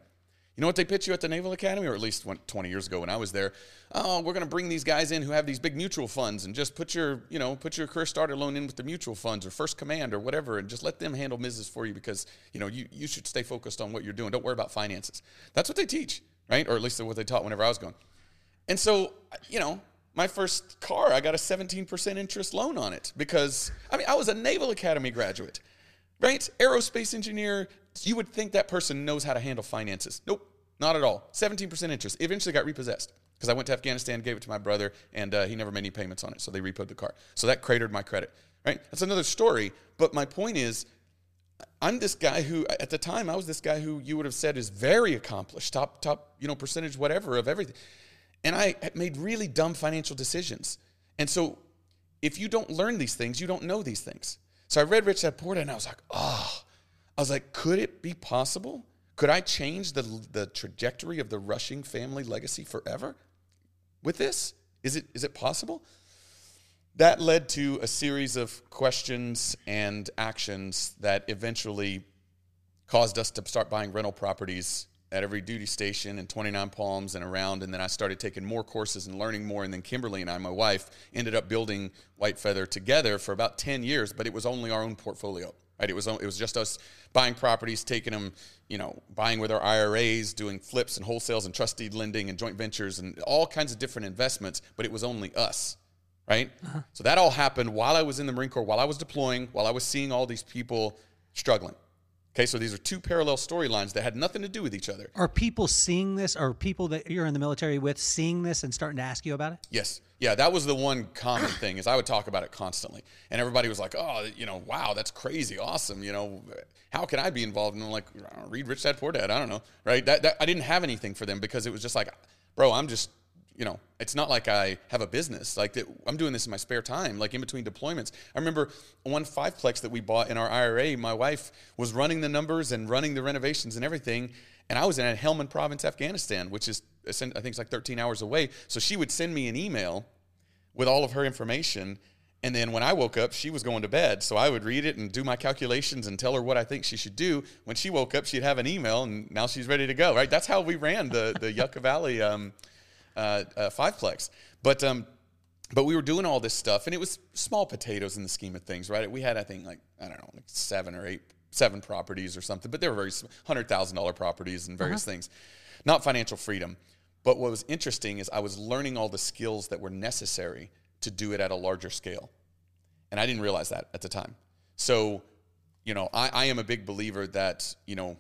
You know what they pitch you at the Naval Academy, or at least 20 years ago when I was there? Oh, we're going to bring these guys in who have these big mutual funds and just put your career starter loan in with the mutual funds or first command or whatever, and just let them handle business for you because, you know, you should stay focused on what you're doing. Don't worry about finances. That's what they teach, right? Or at least what they taught whenever I was going. And so, you know, my first car, I got a 17% interest loan on it because, I mean, I was a Naval Academy graduate, right? Aerospace engineer. You would think that person knows how to handle finances. Nope, not at all. 17% interest. Eventually got repossessed because I went to Afghanistan, gave it to my brother, and he never made any payments on it, so they repoed the car. So that cratered my credit, right? That's another story, but my point is I'm this guy who, at the time, I was this guy who you would have said is very accomplished, top, you know, percentage whatever of everything. And I made really dumb financial decisions. And so if you don't learn these things, you don't know these things. So I read Rich Dad Poor Dad, and I was like, oh. I was like, could it be possible? Could I change the trajectory of the Rushing family legacy forever with this? Is it possible? That led to a series of questions and actions that eventually caused us to start buying rental properties at every duty station in 29 Palms and around, and then I started taking more courses and learning more, and then Kimberly and I, my wife, ended up building White Feather together for about 10 years, but it was only our own portfolio. Right? It was just us buying properties, taking them, you know, buying with our IRAs, doing flips and wholesales and trust deed lending and joint ventures and all kinds of different investments, but it was only us, right? Uh-huh. So that all happened while I was in the Marine Corps, while I was deploying, while I was seeing all these people struggling. Okay, so these are two parallel storylines that had nothing to do with each other. Are people seeing this? Are people that you're in the military with seeing this and starting to ask you about it? Yes. Yeah, that was the one common thing is I would talk about it constantly. And everybody was like, oh, you know, wow, that's crazy, awesome. You know, how can I be involved? And I'm like, read Rich Dad, Poor Dad. I don't know, right? That I didn't have anything for them because it was just like, bro, I'm just, you know, it's not like I have a business. Like I'm doing this in my spare time, like in between deployments. I remember one 5-plex that we bought in our IRA. My wife was running the numbers and running the renovations and everything. And I was in Helmand Province, Afghanistan, which is, I think it's like 13 hours away. So she would send me an email with all of her information. And then when I woke up, she was going to bed. So I would read it and do my calculations and tell her what I think she should do. When she woke up, she'd have an email, and now she's ready to go, right? That's how we ran the Yucca Valley 5-plex. But we were doing all this stuff, and it was small potatoes in the scheme of things, right? We had, I think, like, I don't know, like 7 properties or something, but they were very $100,000 properties and various things. Not financial freedom. But what was interesting is I was learning all the skills that were necessary to do it at a larger scale. And I didn't realize that at the time. So, you know, I am a big believer that, you know,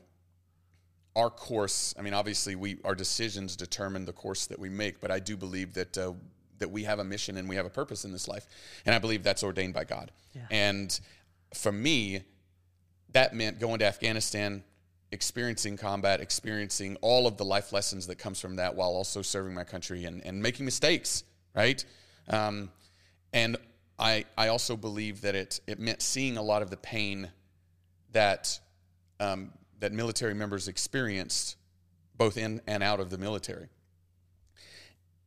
our course, I mean, obviously our decisions determine the course that we make, but I do believe that that we have a mission and we have a purpose in this life. And I believe that's ordained by God. Yeah. And for me, that meant going to Afghanistan, experiencing combat, experiencing all of the life lessons that comes from that while also serving my country and making mistakes, right? And I also believe that it meant seeing a lot of the pain that that military members experienced both in and out of the military.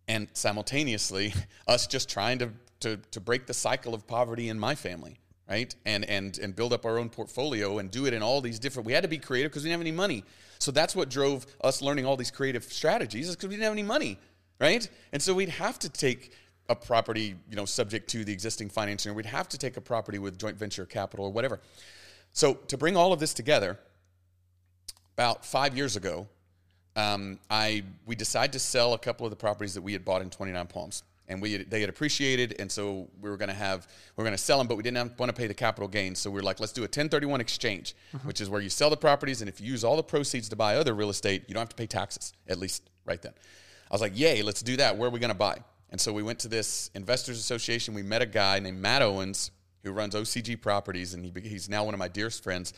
And simultaneously, us just trying to break the cycle of poverty in my family, right? And build up our own portfolio and do it in all these different, we had to be creative because we didn't have any money. So that's what drove us learning all these creative strategies is because we didn't have any money, right? And so we'd have to take a property, you know, subject to the existing financing, or we'd have to take a property with joint venture capital or whatever. So to bring all of this together, about 5 years ago, we decided to sell a couple of the properties that we had bought in 29 Palms, and they had appreciated, and so we were going to sell them, but we didn't want to pay the capital gains, so we were like, let's do a 1031 exchange, which is where you sell the properties, and if you use all the proceeds to buy other real estate, you don't have to pay taxes, at least right then. I was like, yay, let's do that. Where are we going to buy? And so we went to this investors association. We met a guy named Matt Owens who runs OCG Properties, and he's now one of my dearest friends.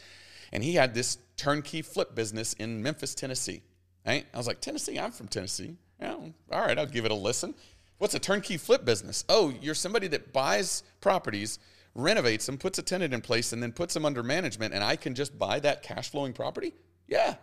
And he had this turnkey flip business in Memphis, Tennessee. Right? I was like, Tennessee? I'm from Tennessee. Yeah, all right, I'll give it a listen. What's a turnkey flip business? Oh, you're somebody that buys properties, renovates them, puts a tenant in place, and then puts them under management, and I can just buy that cash flowing property? Yeah.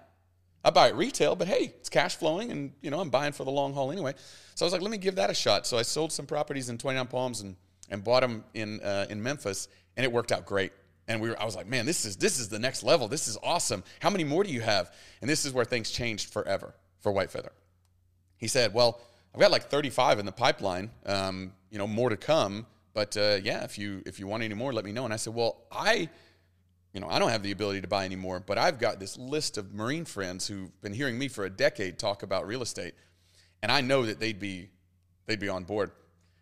I buy it retail, but hey, it's cash flowing, and you know, I'm buying for the long haul anyway. So I was like, let me give that a shot. So I sold some properties in 29 Palms and bought them in Memphis, and it worked out great. And I was like, man, this is the next level. This is awesome. How many more do you have? And this is where things changed forever for White Feather. He said, well, I've got like 35 in the pipeline, you know, more to come. But yeah, if you want any more, let me know. And I said, well, I don't have the ability to buy any more, but I've got this list of Marine friends who've been hearing me for a decade talk about real estate, and I know that they'd be on board.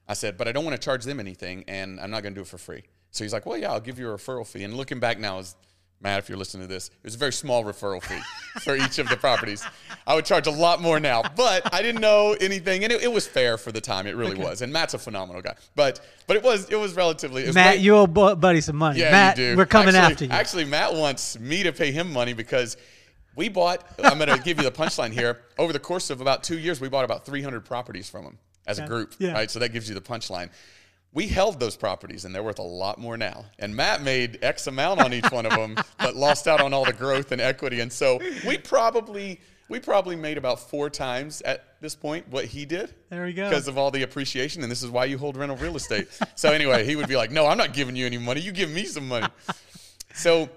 I said, but I don't want to charge them anything, and I'm not going to do it for free. So he's like, well, yeah, I'll give you a referral fee. And looking back now, Matt, if you're listening to this, it was a very small referral fee for each of the properties. I would charge a lot more now, but I didn't know anything, and it was fair for the time. It really was. And Matt's a phenomenal guy, but it was relatively. It was Matt, you owe Buddy some money. Yeah, Matt, you do. We're coming after you. Actually, Matt wants me to pay him money because we bought. I'm going to give you the punchline here. Over the course of about 2 years, we bought about 300 properties from him as a group. Yeah. Right, so that gives you the punchline. We held those properties, and they're worth a lot more now. And Matt made X amount on each one of them, but lost out on all the growth and equity. And so we probably made about 4 times at this point what he did. There we go. Because of all the appreciation, and this is why you hold rental real estate. So anyway, he would be like, no, I'm not giving you any money. You give me some money. So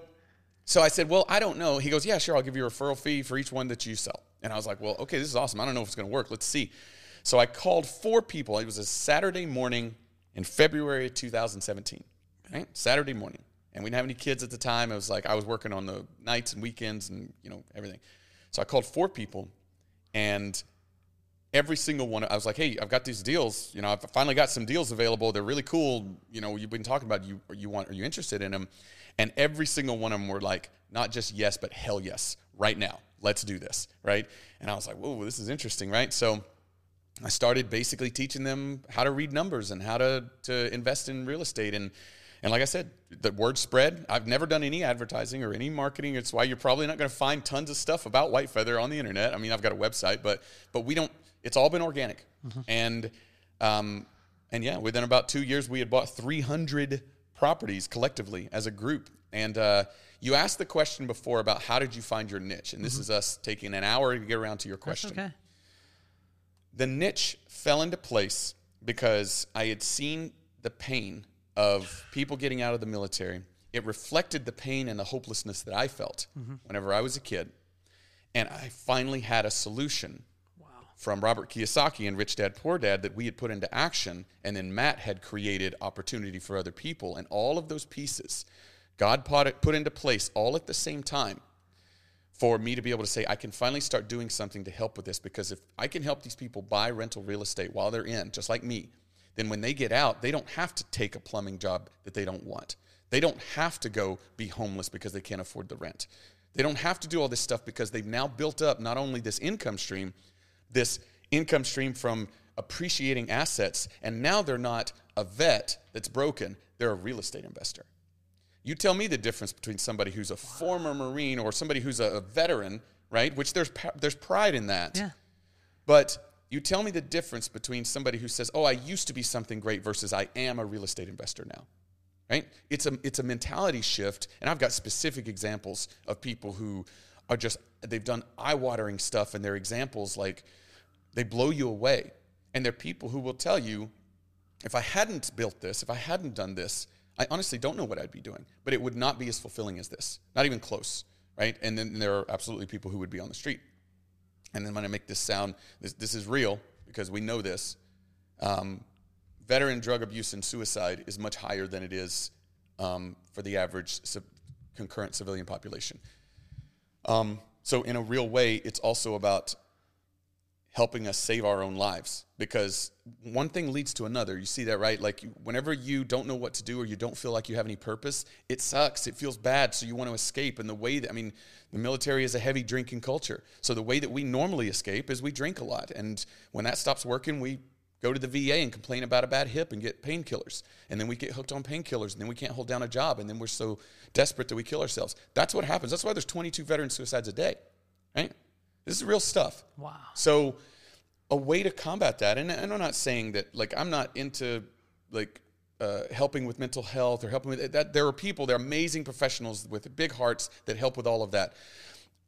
I said, well, I don't know. He goes, yeah, sure, I'll give you a referral fee for each one that you sell. And I was like, well, okay, this is awesome. I don't know if it's going to work. Let's see. So I called 4 people. It was a Saturday morning. In February of 2017, right? Saturday morning. And we didn't have any kids at the time. It was like I was working on the nights and weekends and, you know, everything. So I called 4 people, and every single one, I was like, hey, I've got these deals. You know, I've finally got some deals available. They're really cool. You know, you've been talking about are you interested in them? And every single one of them were like, not just yes, but hell yes, right now. Let's do this, right? And I was like, whoa, this is interesting, right? So I started basically teaching them how to read numbers and how to invest in real estate. And like I said, the word spread. I've never done any advertising or any marketing. It's why you're probably not going to find tons of stuff about White Feather on the internet. I mean, I've got a website, but we don't, it's all been organic. Mm-hmm. And yeah, within about 2 years, we had bought 300 properties collectively as a group. And you asked the question before about how did you find your niche? And this is us taking an hour to get around to your question. That's okay. The niche fell into place because I had seen the pain of people getting out of the military. It reflected the pain and the hopelessness that I felt whenever I was a kid. And I finally had a solution from Robert Kiyosaki and Rich Dad Poor Dad that we had put into action. And then Matt had created opportunity for other people. And all of those pieces, God put into place all at the same time, for me to be able to say, I can finally start doing something to help with this, because if I can help these people buy rental real estate while they're in, just like me, then when they get out, they don't have to take a plumbing job that they don't want. They don't have to go be homeless because they can't afford the rent. They don't have to do all this stuff because they've now built up not only this income stream from appreciating assets, and now they're not a vet that's broken, they're a real estate investor. You tell me the difference between somebody who's a former Marine or somebody who's a veteran, right? Which there's pride in that. Yeah. But you tell me the difference between somebody who says, oh, I used to be something great versus I am a real estate investor now, right? It's a mentality shift. And I've got specific examples of people who are just, they've done eye-watering stuff, and their examples, like, they blow you away. And they're people who will tell you, if I hadn't built this, if I hadn't done this, I honestly don't know what I'd be doing, but it would not be as fulfilling as this. Not even close, right? And then there are absolutely people who would be on the street. And then when I make this sound, this is real because we know this. Veteran drug abuse and suicide is much higher than it is for the average concurrent civilian population. So in a real way, it's also about helping us save our own lives, because one thing leads to another. You see that, right? Like whenever you don't know what to do or you don't feel like you have any purpose, it sucks. It feels bad. So you want to escape. And the way that, I mean, the military is a heavy drinking culture. So the way that we normally escape is we drink a lot. And when that stops working, we go to the VA and complain about a bad hip and get painkillers. And then we get hooked on painkillers, and then we can't hold down a job. And then we're so desperate that we kill ourselves. That's what happens. That's why there's 22 veteran suicides a day, right? This is real stuff. Wow. So a way to combat that, and I'm not saying that, like, I'm not into, like, helping with mental health or helping with that. There are people, they're amazing professionals with big hearts that help with all of that.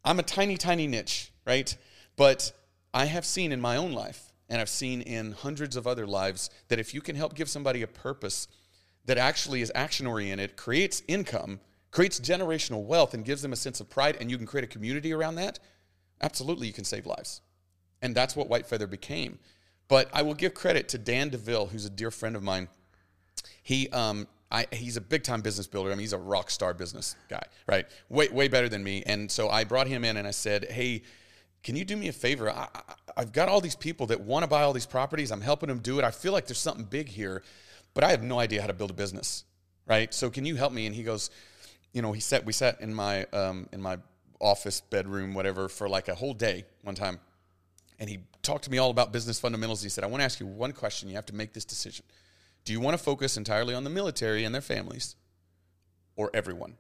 I'm a tiny, tiny niche, right? But I have seen in my own life, and I've seen in hundreds of other lives, that if you can help give somebody a purpose that actually is action-oriented, creates income, creates generational wealth, and gives them a sense of pride, and you can create a community around that, absolutely you can save lives. And that's what White Feather became. But I will give credit to Dan DeVille, who's a dear friend of mine. He's a big-time business builder. I mean, he's a rock star business guy, right? Way better than me. And so I brought him in and I said, hey, can you do me a favor? I've got all these people that want to buy all these properties. I'm helping them do it. I feel like there's something big here, but I have no idea how to build a business, right? So can you help me? And he goes, you know, we sat in my office bedroom, whatever, for like a whole day one time. And he talked to me all about business fundamentals. He said, I want to ask you one question. You have to make this decision. Do you want to focus entirely on the military and their families, or everyone,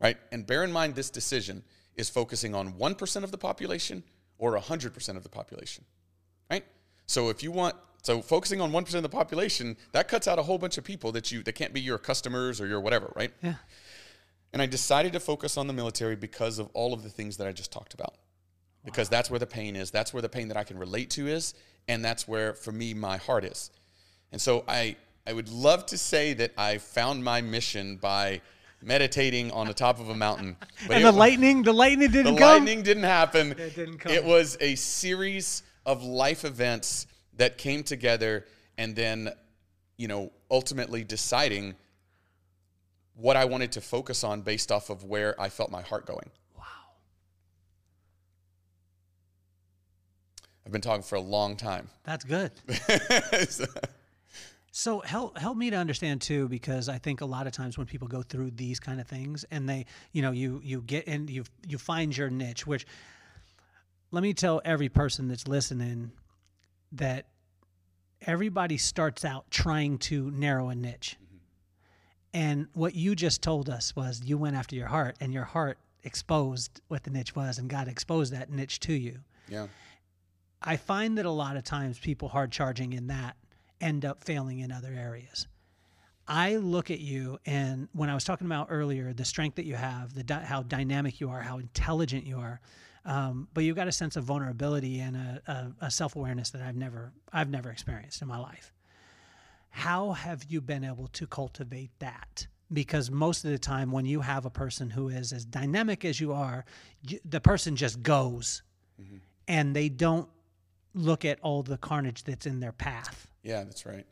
right? And bear in mind, this decision is focusing on 1% of the population or 100% of the population, right? So if you want, so focusing on 1% of the population, that cuts out a whole bunch of people that can't be your customers or your whatever, right? Yeah. And I decided to focus on the military because of all of the things that I just talked about, because that's where the pain is. That's where the pain that I can relate to is. And that's where, for me, my heart is. And so I would love to say that I found my mission by meditating on the top of a mountain. But the lightning didn't happen. It didn't come. It was a series of life events that came together, and then, you know, ultimately deciding what I wanted to focus on based off of where I felt my heart going. Wow. I've been talking for a long time. That's good. So help me to understand too, because I think a lot of times when people go through these kind of things and they, you know, you get and you find your niche, which, let me tell every person that's listening that everybody starts out trying to narrow a niche. Mm-hmm. And what you just told us was you went after your heart, and your heart exposed what the niche was, and God exposed that niche to you. Yeah. I find that a lot of times people hard charging in that end up failing in other areas. I look at you, and when I was talking about earlier, the strength that you have, how dynamic you are, how intelligent you are, but you've got a sense of vulnerability and a self-awareness that I've never experienced in my life. How have you been able to cultivate that? Because most of the time when you have a person who is as dynamic as you are, the person just goes, mm-hmm. and they don't look at all the carnage that's in their path. Yeah, that's right.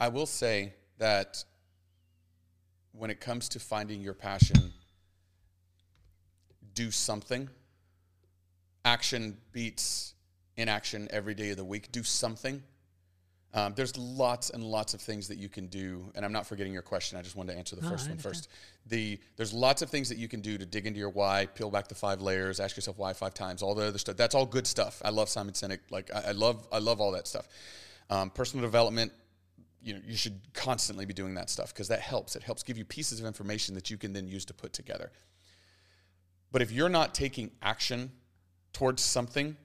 I will say that when it comes to finding your passion, do something. Action beats inaction every day of the week. Do something. There's lots and lots of things that you can do. And I'm not forgetting your question. I just wanted to answer the first one first. There's lots of things that you can do to dig into your why, peel back the 5 layers, ask yourself why 5 times, all the other stuff. That's all good stuff. I love Simon Sinek. Like I love all that stuff. Personal development, you know, you should constantly be doing that stuff because that helps. It helps give you pieces of information that you can then use to put together. But if you're not taking action towards something,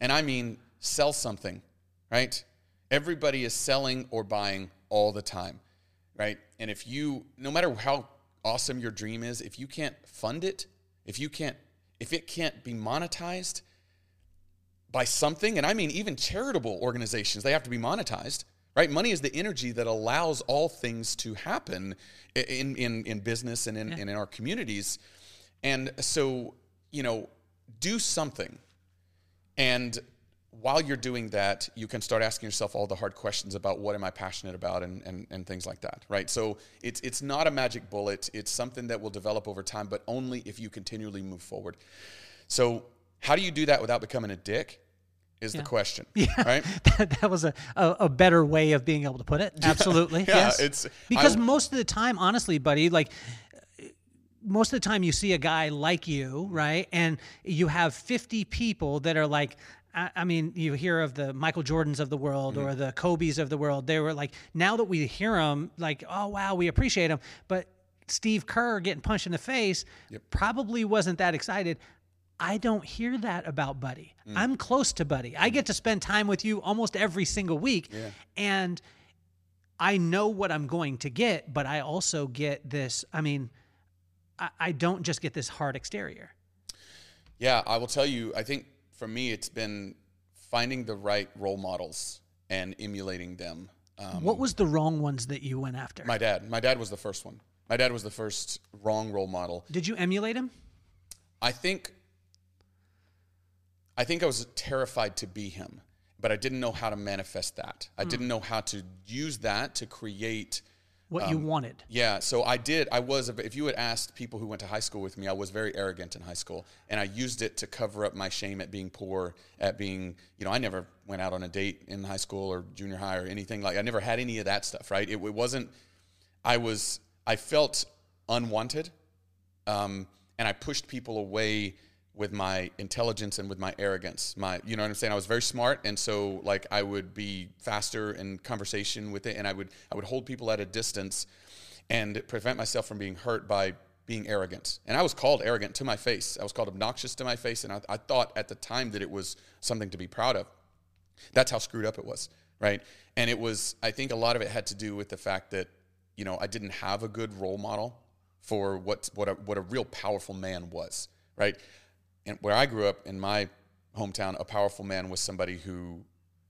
and I mean sell something, right? Everybody is selling or buying all the time, right? And if you, no matter how awesome your dream is, if you can't fund it, if it can't be monetized by something, and I mean even charitable organizations, they have to be monetized, right? Money is the energy that allows all things to happen in business and and in our communities. And so, you know, do something. And while you're doing that, you can start asking yourself all the hard questions about what am I passionate about and things like that, right? So it's not a magic bullet. It's something that will develop over time, but only if you continually move forward. So how do you do that without becoming a dick is the question, right? That was a better way of being able to put it. Absolutely, yes. Because most of the time, honestly, buddy, like most of the time you see a guy like you, right? And you have 50 people that are like, I mean, you hear of the Michael Jordans of the world, mm-hmm. or the Kobes of the world. They were like, now that we hear them, like, oh, wow, we appreciate them. But Steve Kerr getting punched in the face probably wasn't that excited. I don't hear that about Buddy. Mm. I'm close to Buddy. I get to spend time with you almost every single week. Yeah. And I know what I'm going to get, but I also get this, I mean, I don't just get this hard exterior. Yeah, I will tell you, I think for me, it's been finding the right role models and emulating them. What was the wrong ones that you went after? My dad. My dad was the first one. My dad was the first wrong role model. Did you emulate him? I think I was terrified to be him, but I didn't know how to manifest that. I didn't know how to use that to create what you wanted. Yeah. So I did. If you had asked people who went to high school with me, I was very arrogant in high school, and I used it to cover up my shame at being poor, at being, you know, I never went out on a date in high school or junior high or anything like, I never had any of that stuff. Right. It wasn't, I felt unwanted. And I pushed people away with my intelligence and with my arrogance. You know what I'm saying? I was very smart, and so like I would be faster in conversation with it, and I would hold people at a distance and prevent myself from being hurt by being arrogant. And I was called arrogant to my face. I was called obnoxious to my face, and I thought at the time that it was something to be proud of. That's how screwed up it was, right? And it was, I think a lot of it had to do with the fact that, you know, I didn't have a good role model for what a real powerful man was, right? And where I grew up in my hometown, a powerful man was somebody who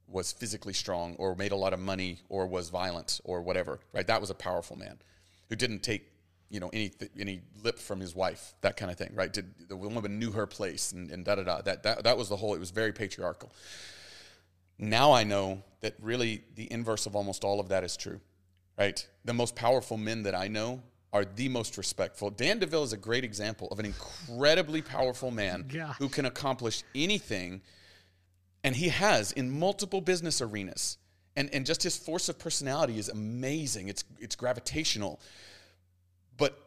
was physically strong or made a lot of money or was violent or whatever, right? That was a powerful man who didn't take, you know, any lip from his wife, that kind of thing, right? The woman knew her place and da-da-da. That was the whole, it was very patriarchal. Now I know that really the inverse of almost all of that is true, right? The most powerful men that I know are the most respectful. Dan DeVille is a great example of an incredibly powerful man who can accomplish anything, and he has in multiple business arenas. And just his force of personality is amazing. It's gravitational. But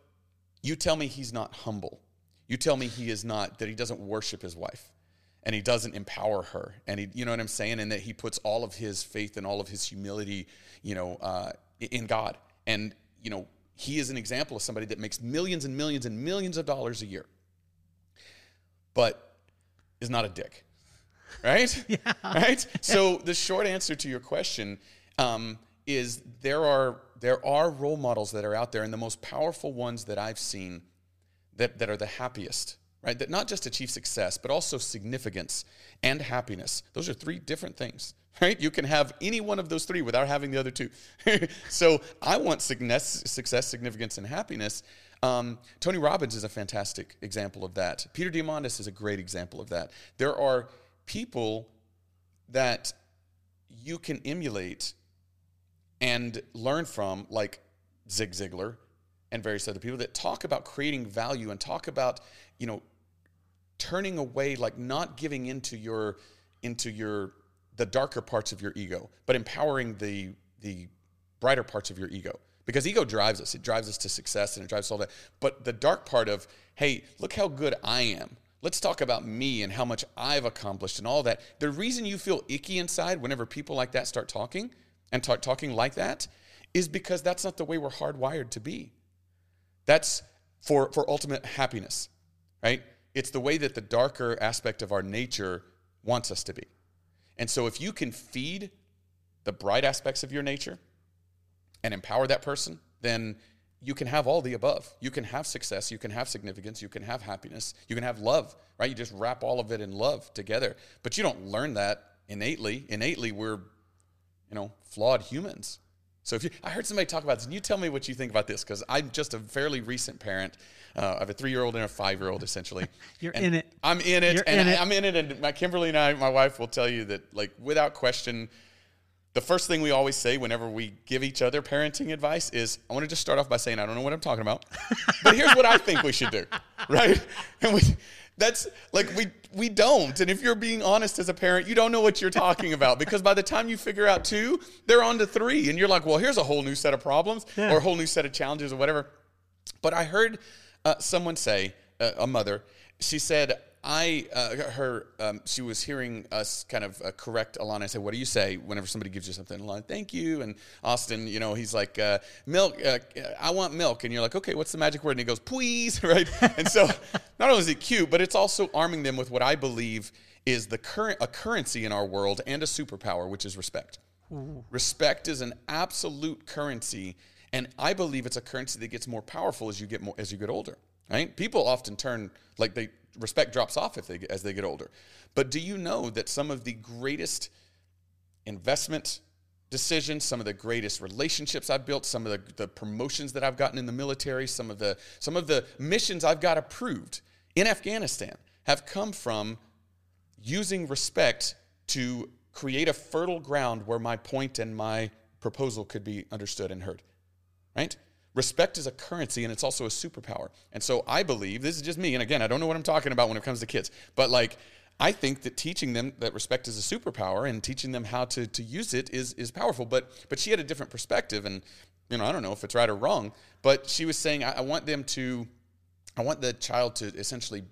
you tell me he's not humble. You tell me he is not, that he doesn't worship his wife and he doesn't empower her. And he, you know what I'm saying? And that he puts all of his faith and all of his humility, you know, in God. And, you know, he is an example of somebody that makes millions and millions and millions of dollars a year, but is not a dick, right? Yeah. Right? So the short answer to your question is there are role models that are out there, and the most powerful ones that I've seen that are the happiest, right? That not just achieve success, but also significance and happiness. Those are three different things. Right? You can have any one of those three without having the other two. So I want success, significance, and happiness. Tony Robbins is a fantastic example of that. Peter Diamandis is a great example of that. There are people that you can emulate and learn from, like Zig Ziglar and various other people that talk about creating value and talk about, you know, turning away, like not giving into the darker parts of your ego, but empowering the brighter parts of your ego. Because ego drives us. It drives us to success, and it drives all that. But the dark part of, hey, look how good I am. Let's talk about me and how much I've accomplished and all that. The reason you feel icky inside whenever people like that start talking and talking like that is because that's not the way we're hardwired to be. That's for ultimate happiness, right? It's the way that the darker aspect of our nature wants us to be. And so if you can feed the bright aspects of your nature and empower that person, then you can have all the above. You can have success. You can have significance. You can have happiness. You can have love, right? You just wrap all of it in love together. But you don't learn that innately. Innately, we're, you know, flawed humans. So I heard somebody talk about this, and you tell me what you think about this, because I'm just a fairly recent parent. I have a 3-year-old and a 5-year-old, essentially. I'm in it. I'm in it, and Kimberly and I, my wife, will tell you that, like, without question, the first thing we always say whenever we give each other parenting advice is, I want to just start off by saying, I don't know what I'm talking about, but here's what I think we should do, right? And that's like, we don't. And if you're being honest as a parent, you don't know what you're talking about, because by the time you figure out 2, they're on to 3. And you're like, well, here's a whole new set of problems or a whole new set of challenges or whatever. But I heard someone say, a mother, she said, She was hearing us kind of correct Alana. I said, what do you say whenever somebody gives you something? Alana, thank you. And Austin, you know, he's like, milk, I want milk. And you're like, okay, what's the magic word? And he goes, please, right? And so not only is it cute, but it's also arming them with what I believe is the a currency in our world and a superpower, which is respect. Ooh. Respect is an absolute currency. And I believe it's a currency that gets more powerful as you get more, as you get older, right? People often turn, like they, respect drops off if they, as they get older. But do you know that some of the greatest investment decisions, some of the greatest relationships I've built, some of the promotions that I've gotten in the military, some of the missions I've got approved in Afghanistan have come from using respect to create a fertile ground where my point and my proposal could be understood and heard, right? Respect is a currency, and it's also a superpower. And so I believe, this is just me, and again, I don't know what I'm talking about when it comes to kids, but like, I think that teaching them that respect is a superpower and teaching them how to use it is powerful. But she had a different perspective, and you know, I don't know if it's right or wrong, but she was saying, I want them to, I want the child to essentially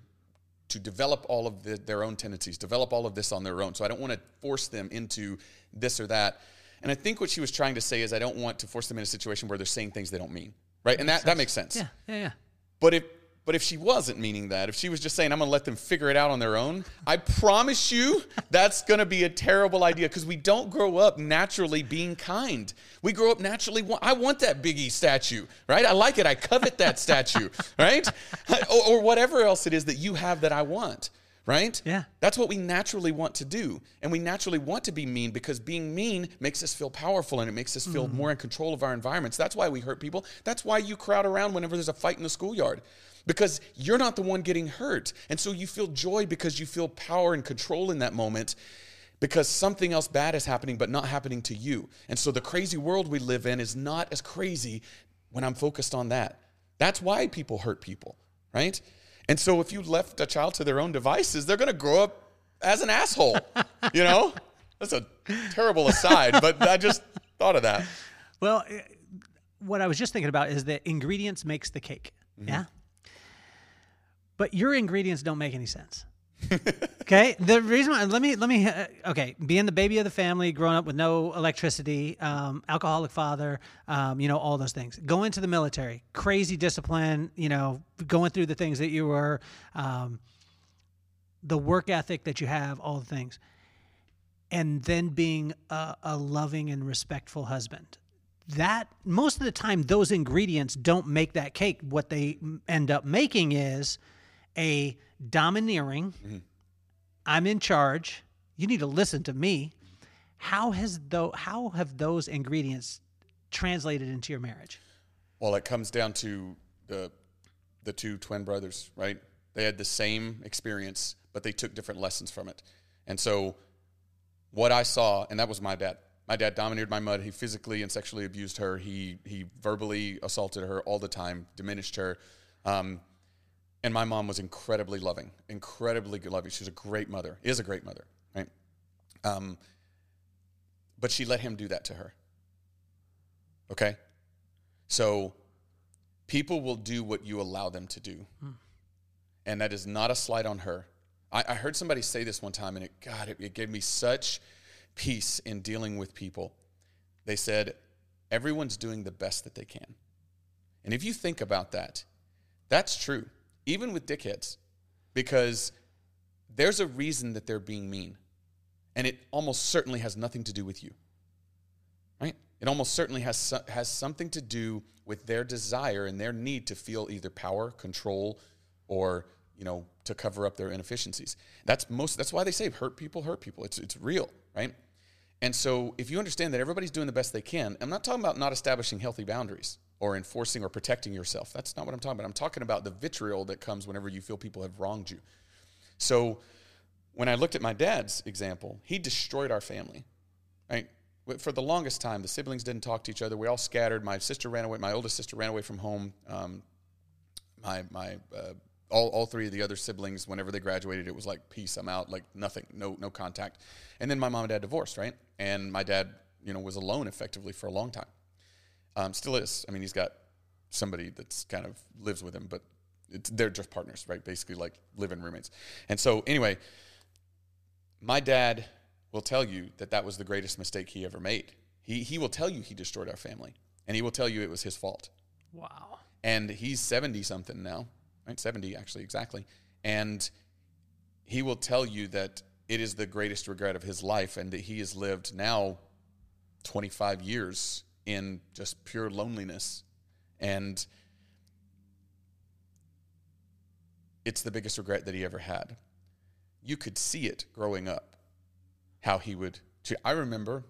to develop all of their own tendencies, develop all of this on their own. So I don't want to force them into this or that. And I think what she was trying to say is I don't want to force them in a situation where they're saying things they don't mean, right? And that makes sense. Yeah, yeah, yeah. But if she wasn't meaning that, if she was just saying I'm going to let them figure it out on their own, I promise you that's going to be a terrible idea because we don't grow up naturally being kind. We grow up naturally, I want that Biggie statue, right? I like it. I covet that statue, right? Or whatever else it is that you have that I want. Right? Yeah. That's what we naturally want to do. And we naturally want to be mean because being mean makes us feel powerful and it makes us feel more in control of our environments. That's why we hurt people. That's why you crowd around whenever there's a fight in the schoolyard because you're not the one getting hurt. And so you feel joy because you feel power and control in that moment because something else bad is happening but not happening to you. And so the crazy world we live in is not as crazy when I'm focused on that. That's why people hurt people, right? And so if you left a child to their own devices, they're going to grow up as an asshole, you know? That's a terrible aside, but I just thought of that. Well, what I was just thinking about is that ingredients makes the cake, yeah? But your ingredients don't make any sense, okay? The reason why, let me, being the baby of the family, growing up with no electricity, alcoholic father, you know, all those things. Go into the military, crazy discipline, you know, going through the things that you were, the work ethic that you have, all the things. And then being a loving and respectful husband. That, most of the time, those ingredients don't make that cake. What they end up making is a domineering, I'm in charge, you need to listen to me. How have those ingredients translated into your marriage? Well, it comes down to the two twin brothers, right? They had the same experience, but they took different lessons from it. And so what I saw, and that was my dad. My dad dominated my mother. He physically and sexually abused her. He verbally assaulted her all the time, diminished her. And my mom was incredibly loving, incredibly good loving. She was a great mother, is a great mother, right? But she let him do that to her, okay? So people will do what you allow them to do. And that is not a slight on her. I heard somebody say this one time, and it gave me such peace in dealing with people. They said, everyone's doing the best that they can. And if you think about that, that's true. Even with dickheads, because there's a reason that they're being mean, and it almost certainly has nothing to do with you, right? It almost certainly has something to do with their desire and their need to feel either power, control, or, you know, to cover up their inefficiencies. That's why they say hurt people. It's real, right? And so if you understand that everybody's doing the best they can, I'm not talking about not establishing healthy boundaries, or enforcing or protecting yourself. That's not what I'm talking about. I'm talking about the vitriol that comes whenever you feel people have wronged you. So when I looked at my dad's example, he destroyed our family, right? For the longest time, the siblings didn't talk to each other. We all scattered. My sister ran away. My oldest sister ran away from home. All three of the other siblings, whenever they graduated, it was like, peace, I'm out, like nothing, no contact. And then my mom and dad divorced, right? And my dad, you know, was alone effectively for a long time. Still is. I mean, he's got somebody that's kind of lives with him, but They're just partners, right? Basically like live-in roommates. And so anyway, my dad will tell you that that was the greatest mistake he ever made. He will tell you he destroyed our family, and he will tell you it was his fault. Wow. And he's 70-something now, right? 70, actually, exactly. And he will tell you that it is the greatest regret of his life, and that he has lived now 25 years in just pure loneliness. And it's the biggest regret that he ever had. You could see it growing up, how he would. I remember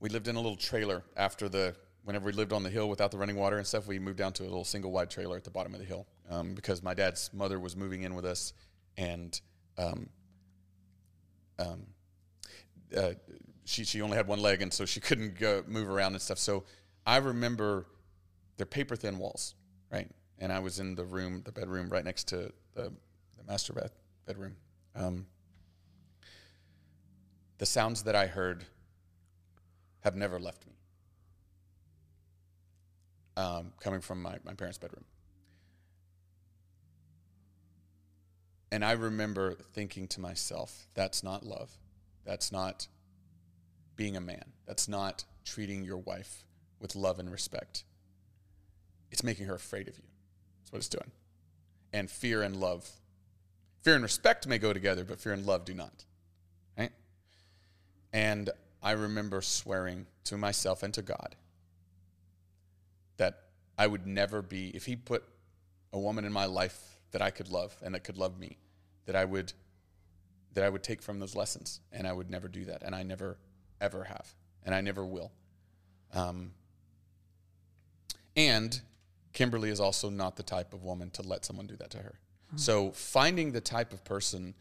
we lived in a little trailer after whenever we lived on the hill without the running water and stuff, we moved down to a little single wide trailer at the bottom of the hill because my dad's mother was moving in with us, and she only had one leg, and so she couldn't move around and stuff. So I remember they're paper thin walls, right? And I was in the bedroom right next to the master bedroom. The sounds that I heard have never left me, coming from my parents' bedroom. And I remember thinking to myself, that's not love. That's not being a man. That's not treating your wife with love and respect. It's making her afraid of you. That's what it's doing. And fear and love. Fear and respect may go together, but fear and love do not. Right? And I remember swearing to myself and to God that I would never be, if he put a woman in my life that I could love and that could love me, that I would take from those lessons, and I would never do that. And I never, ever have. And I never will. And Kimberly is also not the type of woman to let someone do that to her. Mm-hmm. So finding the type of person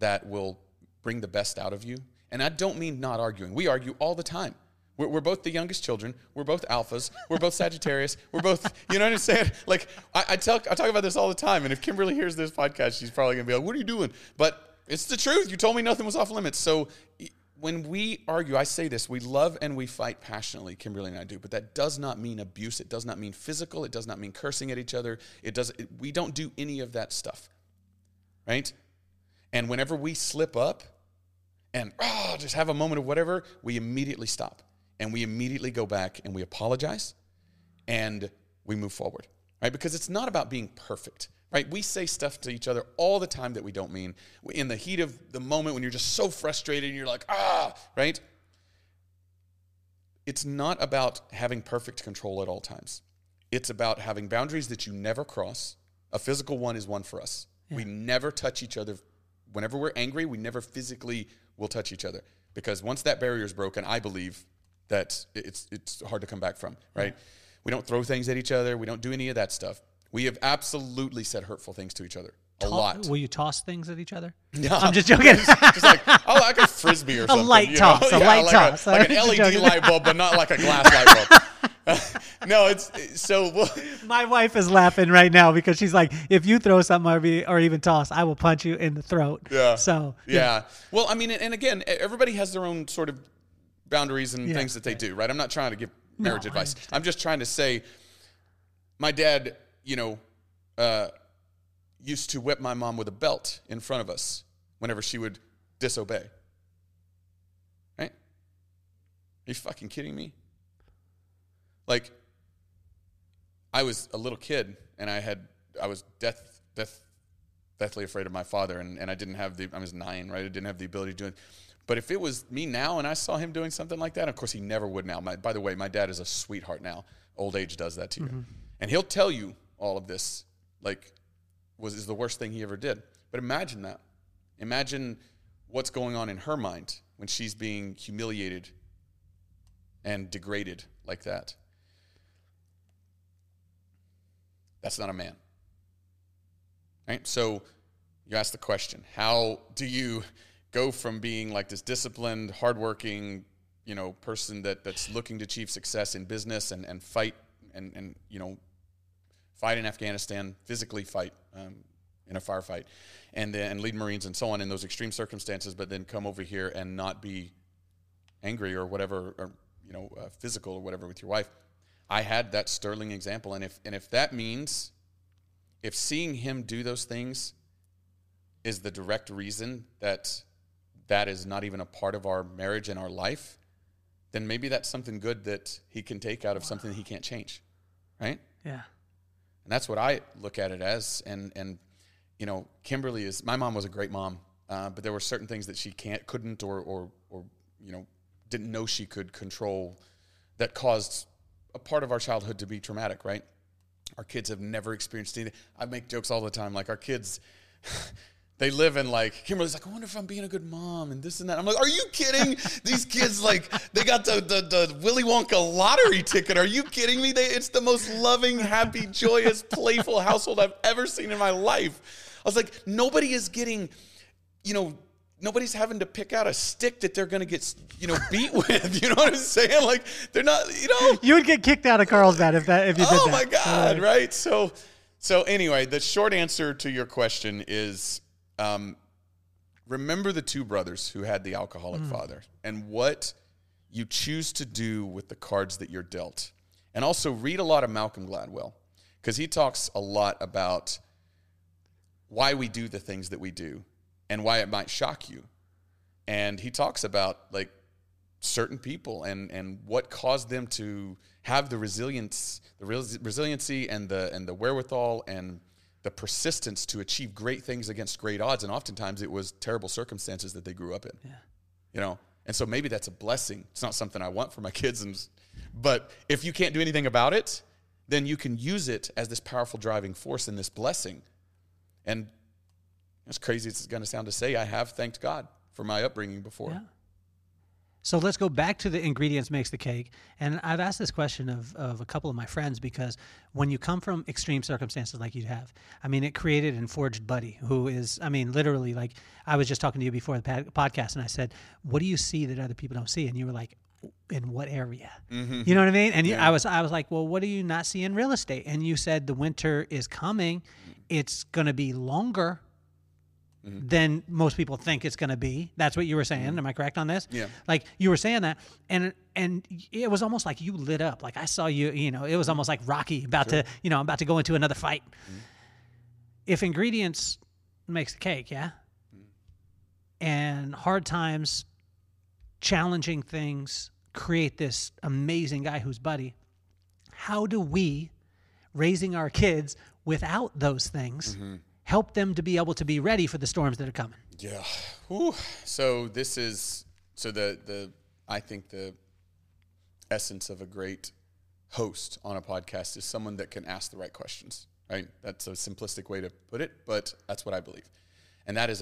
that will bring the best out of you, and I don't mean not arguing. We argue all the time. We're both the youngest children. We're both alphas. We're both Sagittarius. We're both, you know what I'm saying? Like, I talk about this all the time, and if Kimberly hears this podcast, she's probably going to be like, what are you doing? But it's the truth. You told me nothing was off limits. So when we argue, I say this, we love and we fight passionately, Kimberly and I do, but that does not mean abuse. It does not mean physical. It does not mean cursing at each other. We don't do any of that stuff, right? And whenever we slip up and just have a moment of whatever, we immediately stop, and we immediately go back and we apologize and we move forward, right? Because it's not about being perfect. Right? We say stuff to each other all the time that we don't mean. In the heat of the moment when you're just so frustrated and you're like, right? It's not about having perfect control at all times. It's about having boundaries that you never cross. A physical one is one for us. Yeah. We never touch each other. Whenever we're angry, we never physically will touch each other. Because once that barrier is broken, I believe that it's hard to come back from, right? Yeah. We don't throw things at each other. We don't do any of that stuff. We have absolutely said hurtful things to each other. A lot. Will you toss things at each other? No. I'm just joking. just like, like a Frisbee or something. A light toss. Like an LED light bulb, but not like a glass light bulb. No, it's so. Well, my wife is laughing right now because she's like, if you throw something or even toss, I will punch you in the throat. Yeah. So. Yeah. Well, I mean, and again, everybody has their own sort of boundaries and things that they do, right? I'm not trying to give marriage advice. I'm just trying to say, my dad, used to whip my mom with a belt in front of us whenever she would disobey. Right? Are you fucking kidding me? Like, I was a little kid, and I was deathly afraid of my father, and I was 9, right? I didn't have the ability to do it. But if it was me now and I saw him doing something like that, of course he never would now. By the way, my dad is a sweetheart now. Old age does that to you. And he'll tell you all of this, like, is the worst thing he ever did. But imagine that. Imagine what's going on in her mind when she's being humiliated and degraded like that. That's not a man. Right? So you ask the question, how do you go from being like this disciplined, hardworking, person that's looking to achieve success in business and fight and fight in Afghanistan, physically fight in a firefight, and lead Marines and so on in those extreme circumstances, but then come over here and not be angry or whatever, or physical or whatever with your wife. I had that sterling example. And if that means, if seeing him do those things is the direct reason that that is not even a part of our marriage and our life, then maybe that's something good that he can take out of something that he can't change, right? Yeah. And that's what I look at it as. And you know, Kimberly is, my mom was a great mom, but there were certain things that she couldn't or you know, didn't know she could control that caused a part of our childhood to be traumatic, right? Our kids have never experienced anything. I make jokes all the time, like our kids, they live in like, Kimberly's like, I wonder if I'm being a good mom and this and that. I'm like, are you kidding? These kids, like, they got the Willy Wonka lottery ticket. Are you kidding me? It's the most loving, happy, joyous, playful household I've ever seen in my life. I was like, nobody is getting, you know, nobody's having to pick out a stick that they're going to get, you know, beat with. You know what I'm saying? Like, they're not, you know. You would get kicked out of Carlsbad if you did that. Oh, my God, right? So anyway, the short answer to your question is, remember the two brothers who had the alcoholic father and what you choose to do with the cards that you're dealt. And also read a lot of Malcolm Gladwell, because he talks a lot about why we do the things that we do and why it might shock you. And he talks about like certain people and what caused them to have the resiliency and the wherewithal and the persistence to achieve great things against great odds. And oftentimes it was terrible circumstances that they grew up in, you know? And so maybe that's a blessing. It's not something I want for my kids. But if you can't do anything about it, then you can use it as this powerful driving force and this blessing. And as crazy as it's going to sound to say, I have thanked God for my upbringing before. Yeah. So let's go back to the ingredients makes the cake. And I've asked this question of a couple of my friends, because when you come from extreme circumstances like you have, I mean, it created and forged Buddy, who is, I mean, literally, like, I was just talking to you before the podcast and I said, what do you see that other people don't see? And you were like, in what area? Mm-hmm. You know what I mean? And I was like, well, what do you not see in real estate? And you said the winter is coming. It's going to be longer than most people think it's going to be. That's what you were saying. Am I correct on this? Yeah. Like you were saying that, and it was almost like you lit up. Like I saw you, you know, it was almost like Rocky about to, you know, I'm about to go into another fight. Mm-hmm. If ingredients makes the cake, and hard times, challenging things create this amazing guy who's Buddy. How do we, raising our kids without those things, help them to be able to be ready for the storms that are coming? Yeah. Whew. So this is, I think the essence of a great host on a podcast is someone that can ask the right questions, right? That's a simplistic way to put it, but that's what I believe. And that is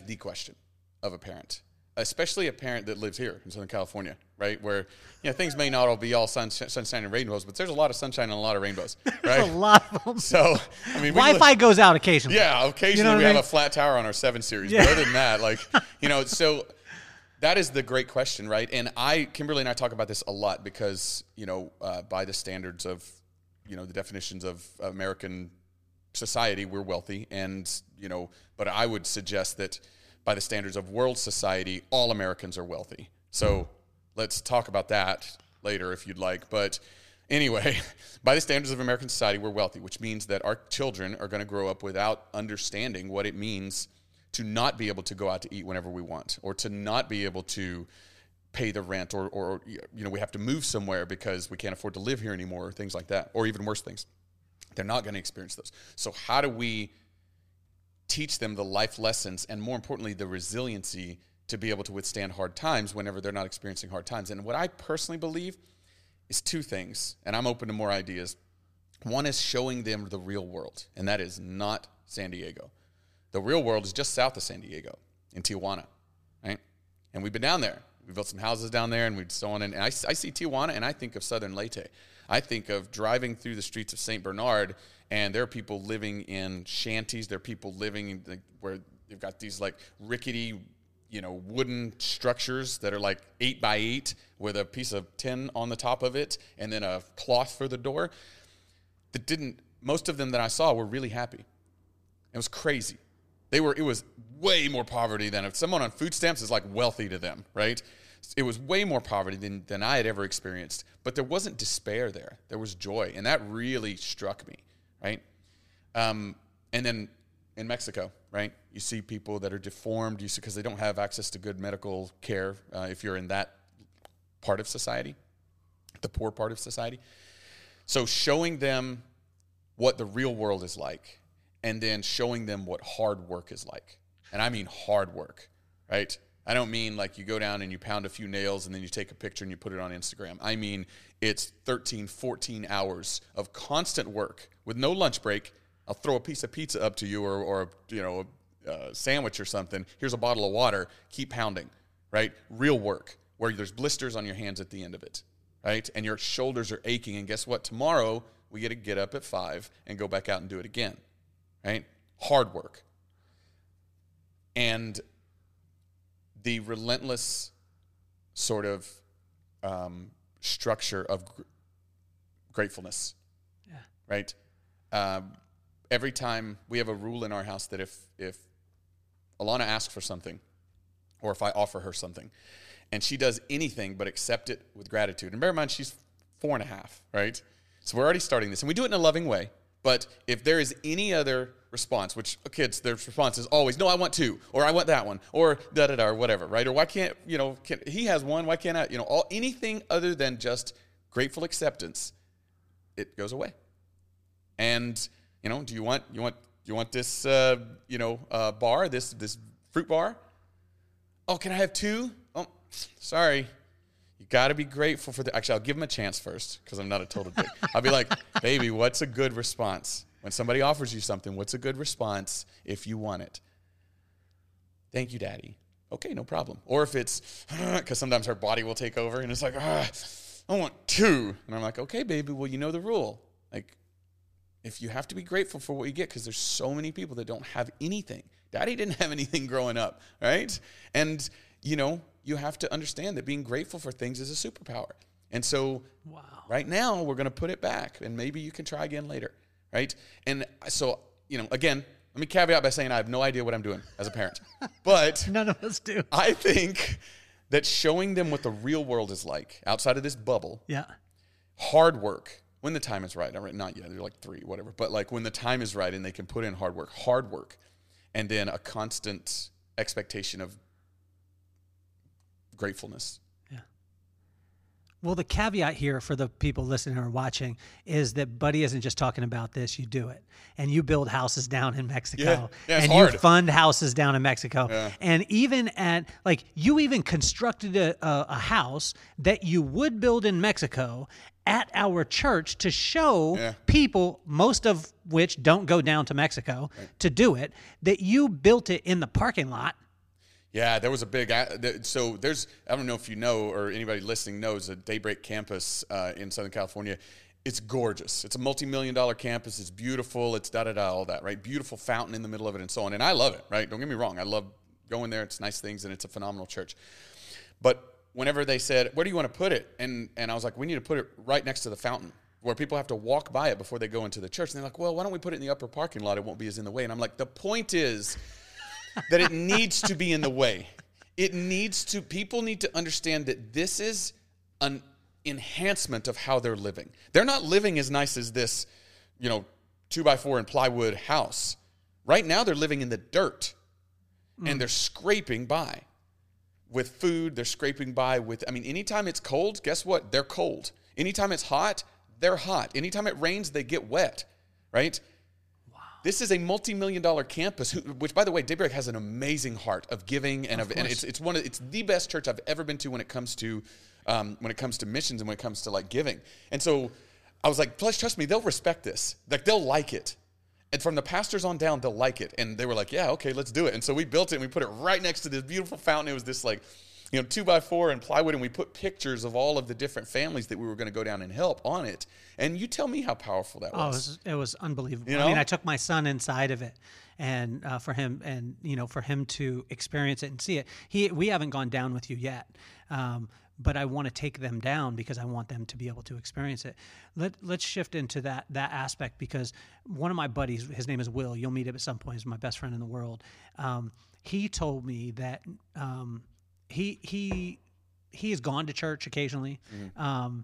the question of a parent, especially a parent that lives here in Southern California, right? Where, you know, things may not all be all sunshine and rainbows, but there's a lot of sunshine and a lot of rainbows, right? There's a lot of them. So, I mean, Wi-Fi goes out occasionally. Yeah, occasionally, you know, we have a flat tower on our 7 Series. Yeah. But other than that, like, you know, so that is the great question, right? And Kimberly and I talk about this a lot because, you know, by the standards of, you know, the definitions of American society, we're wealthy. And, you know, but I would suggest that by the standards of world society, all Americans are wealthy. So let's talk about that later if you'd like. But anyway, by the standards of American society, we're wealthy, which means that our children are going to grow up without understanding what it means to not be able to go out to eat whenever we want, or to not be able to pay the rent, or you know, we have to move somewhere because we can't afford to live here anymore, or things like that, or even worse things. They're not going to experience those. So how do we teach them the life lessons and, more importantly, the resiliency to be able to withstand hard times whenever they're not experiencing hard times? And what I personally believe is two things, and I'm open to more ideas. One is showing them the real world, and that is not San Diego. The real world is just south of San Diego in Tijuana, right? And we've been down there. We built some houses down there, and we've so on. And I see Tijuana, and I think of Southern Leyte. I think of driving through the streets of St. Bernard, and there are people living in shanties. There are people living in where they've got these like rickety, you know, wooden structures that are like 8 by 8 with a piece of tin on the top of it, and then a cloth for the door. Most of them that I saw were really happy. It was crazy. It was way more poverty than if someone on food stamps is like wealthy to them, right? It was way more poverty than I had ever experienced, but there wasn't despair there. There was joy, and that really struck me, right? And then in Mexico, right, you see people that are deformed, you see, because they don't have access to good medical care if you're in that part of society, the poor part of society. So showing them what the real world is like, and then showing them what hard work is like. And I mean hard work, right? I don't mean like you go down and you pound a few nails and then you take a picture and you put it on Instagram. I mean, it's 13, 14 hours of constant work with no lunch break. I'll throw a piece of pizza up to you or you know, a sandwich or something. Here's a bottle of water. Keep pounding, right? Real work where there's blisters on your hands at the end of it, right? And your shoulders are aching. And guess what? Tomorrow we get to get up at 5 and go back out and do it again, right? Hard work. And the relentless sort of structure of gratefulness, yeah, right? Every time we have a rule in our house that if Alana asks for something or if I offer her something and she does anything but accept it with gratitude, and bear in mind she's 4.5, right? So we're already starting this, and we do it in a loving way, but if there is any other response, which kids, their response is always, no, I want to, or I want that one, or da-da-da, or whatever, right? Or why can't, you know, he has one, why can't I? You know, anything other than just grateful acceptance, it goes away. And, you know, do you want this, bar, this fruit bar? Oh, can I have 2? Oh, sorry. You got to be grateful for the, actually, I'll give him a chance first because I'm not a total dick. I'll be like, baby, what's a good response? When somebody offers you something, what's a good response if you want it? Thank you, Daddy. Okay, no problem. Or if it's, because sometimes her body will take over and it's like, I want 2. And I'm like, okay, baby, well, you know the rule. Like, if you have to be grateful for what you get because there's so many people that don't have anything. Daddy didn't have anything growing up, right? And, you know, you have to understand that being grateful for things is a superpower. And so wow. Right now we're going to put it back and maybe you can try again later. Right. And so, you know, again, let me caveat by saying I have no idea what I'm doing as a parent, but none of us do. I think that showing them what the real world is like outside of this bubble, yeah, hard work when the time is right. Not yet. They're like 3, whatever, but like when the time is right and they can put in hard work, and then a constant expectation of gratefulness. Well, the caveat here for the people listening or watching is that Buddy isn't just talking about this. You do it. And you build houses down in Mexico. Yeah, and hard. You fund houses down in Mexico. Yeah. And even at, like, you even constructed a house that you would build in Mexico at our church to show people, most of which don't go down to Mexico, to do it, that you built it in the parking lot. Yeah, there was a big, so there's, I don't know if you know or anybody listening knows, a Daybreak campus in Southern California. It's gorgeous. It's a multi-million-dollar campus. It's beautiful. It's da-da-da, all that, right? Beautiful fountain in the middle of it and so on. And I love it, right? Don't get me wrong. I love going there. It's nice things, and it's a phenomenal church. But whenever they said, where do you want to put it? And I was like, we need to put it right next to the fountain where people have to walk by it before they go into the church. And they're like, well, why don't we put it in the upper parking lot? It won't be as in the way. And I'm like, the point is... that it needs to be in the way. It needs to, people need to understand that this is an enhancement of how they're living. They're not living as nice as this, you know, 2x4 and plywood house. Right now they're living in the dirt and they're scraping by with food. They're scraping by with, I mean, anytime it's cold, guess what? They're cold. Anytime it's hot, they're hot. Anytime it rains, they get wet, right? This is a multi-million-dollar campus, which, by the way, Daybreak has an amazing heart of giving, and it's the best church I've ever been to when it comes to missions and when it comes to like giving. And so I was like, plus, trust me, they'll respect this, like they'll like it, and from the pastors on down, they'll like it. And they were like, yeah, okay, let's do it. And so we built it and we put it right next to this beautiful fountain. It was this like, you know, 2x4 and plywood, and we put pictures of all of the different families that we were going to go down and help on it. And you tell me how powerful that was. Oh, it was unbelievable. You know? I mean, I took my son inside of it, and for him to experience it and see it. We haven't gone down with you yet, but I want to take them down because I want them to be able to experience it. Let's shift into that aspect, because one of my buddies, his name is Will. You'll meet him at some point. He's my best friend in the world. He told me that. He he's gone to church occasionally. Mm-hmm.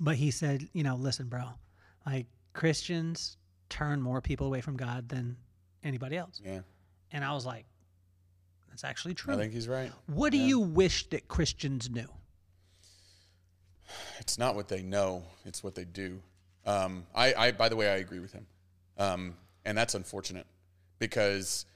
But he said, you know, listen, bro, like Christians turn more people away from God than anybody else. Yeah. And I was like, that's actually true. I think he's right. What do you wish that Christians knew? It's not what they know. It's what they do. By the way, I agree with him. And that's unfortunate because...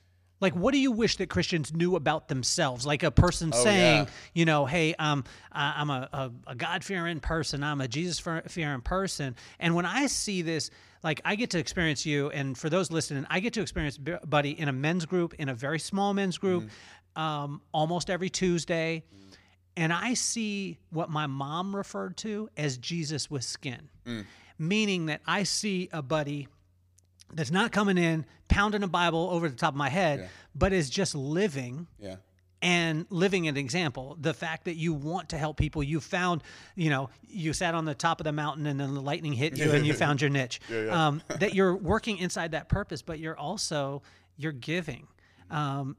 Like, what do you wish that Christians knew about themselves? Like a person saying, you know, hey, I'm a God-fearing person. I'm a Jesus-fearing person. And when I see this, like, I get to experience you. And for those listening, I get to experience Buddy in a men's group, in a very small men's group, almost every Tuesday. Mm. And I see what my mom referred to as Jesus with skin, meaning that I see a Buddy that's not coming in, pounding a Bible over the top of my head, but is just living and living an example. The fact that you want to help people, you found, you know, you sat on the top of the mountain and then the lightning hit you and you found your niche, that you're working inside that purpose, but you're also, you're giving,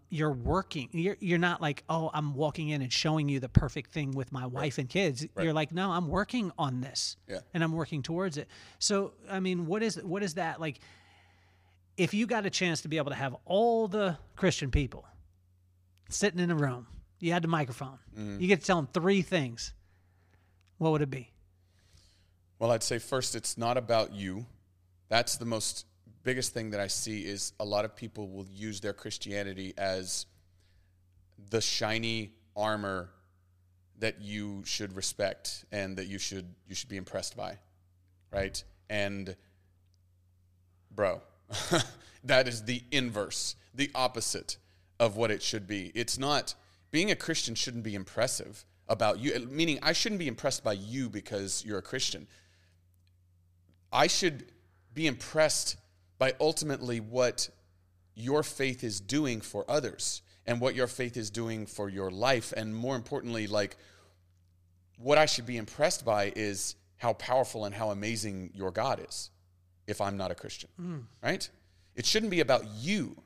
you're working, you're not like, oh, I'm walking in and showing you the perfect thing with my wife and kids. You're like, no, I'm working on this and I'm working towards it. So, I mean, what is that like? If you got a chance to be able to have all the Christian people sitting in a room, you had the microphone, you get to tell them three things, what would it be? Well, I'd say first, it's not about you. That's the biggest thing that I see is a lot of people will use their Christianity as the shiny armor that you should respect and that you should be impressed by, right? And bro... that is the inverse, the opposite of what it should be. It's not, being a Christian shouldn't be impressive about you, meaning I shouldn't be impressed by you because you're a Christian. I should be impressed by ultimately what your faith is doing for others and what your faith is doing for your life. And more importantly, like, what I should be impressed by is how powerful and how amazing your God is. If I'm not a Christian, right? It shouldn't be about you,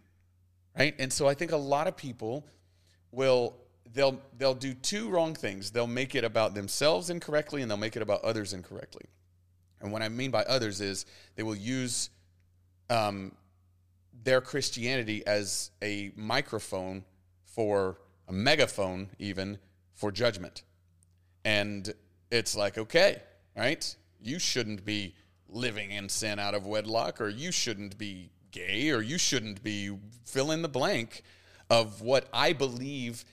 right? And so I think a lot of people will, they'll do two wrong things. They'll make it about themselves incorrectly, and they'll make it about others incorrectly. And what I mean by others is they will use their Christianity as a microphone for a megaphone, even for judgment. And it's like, okay, right? You shouldn't be living in sin out of wedlock, or you shouldn't be gay, or you shouldn't be fill in the blank of what I believe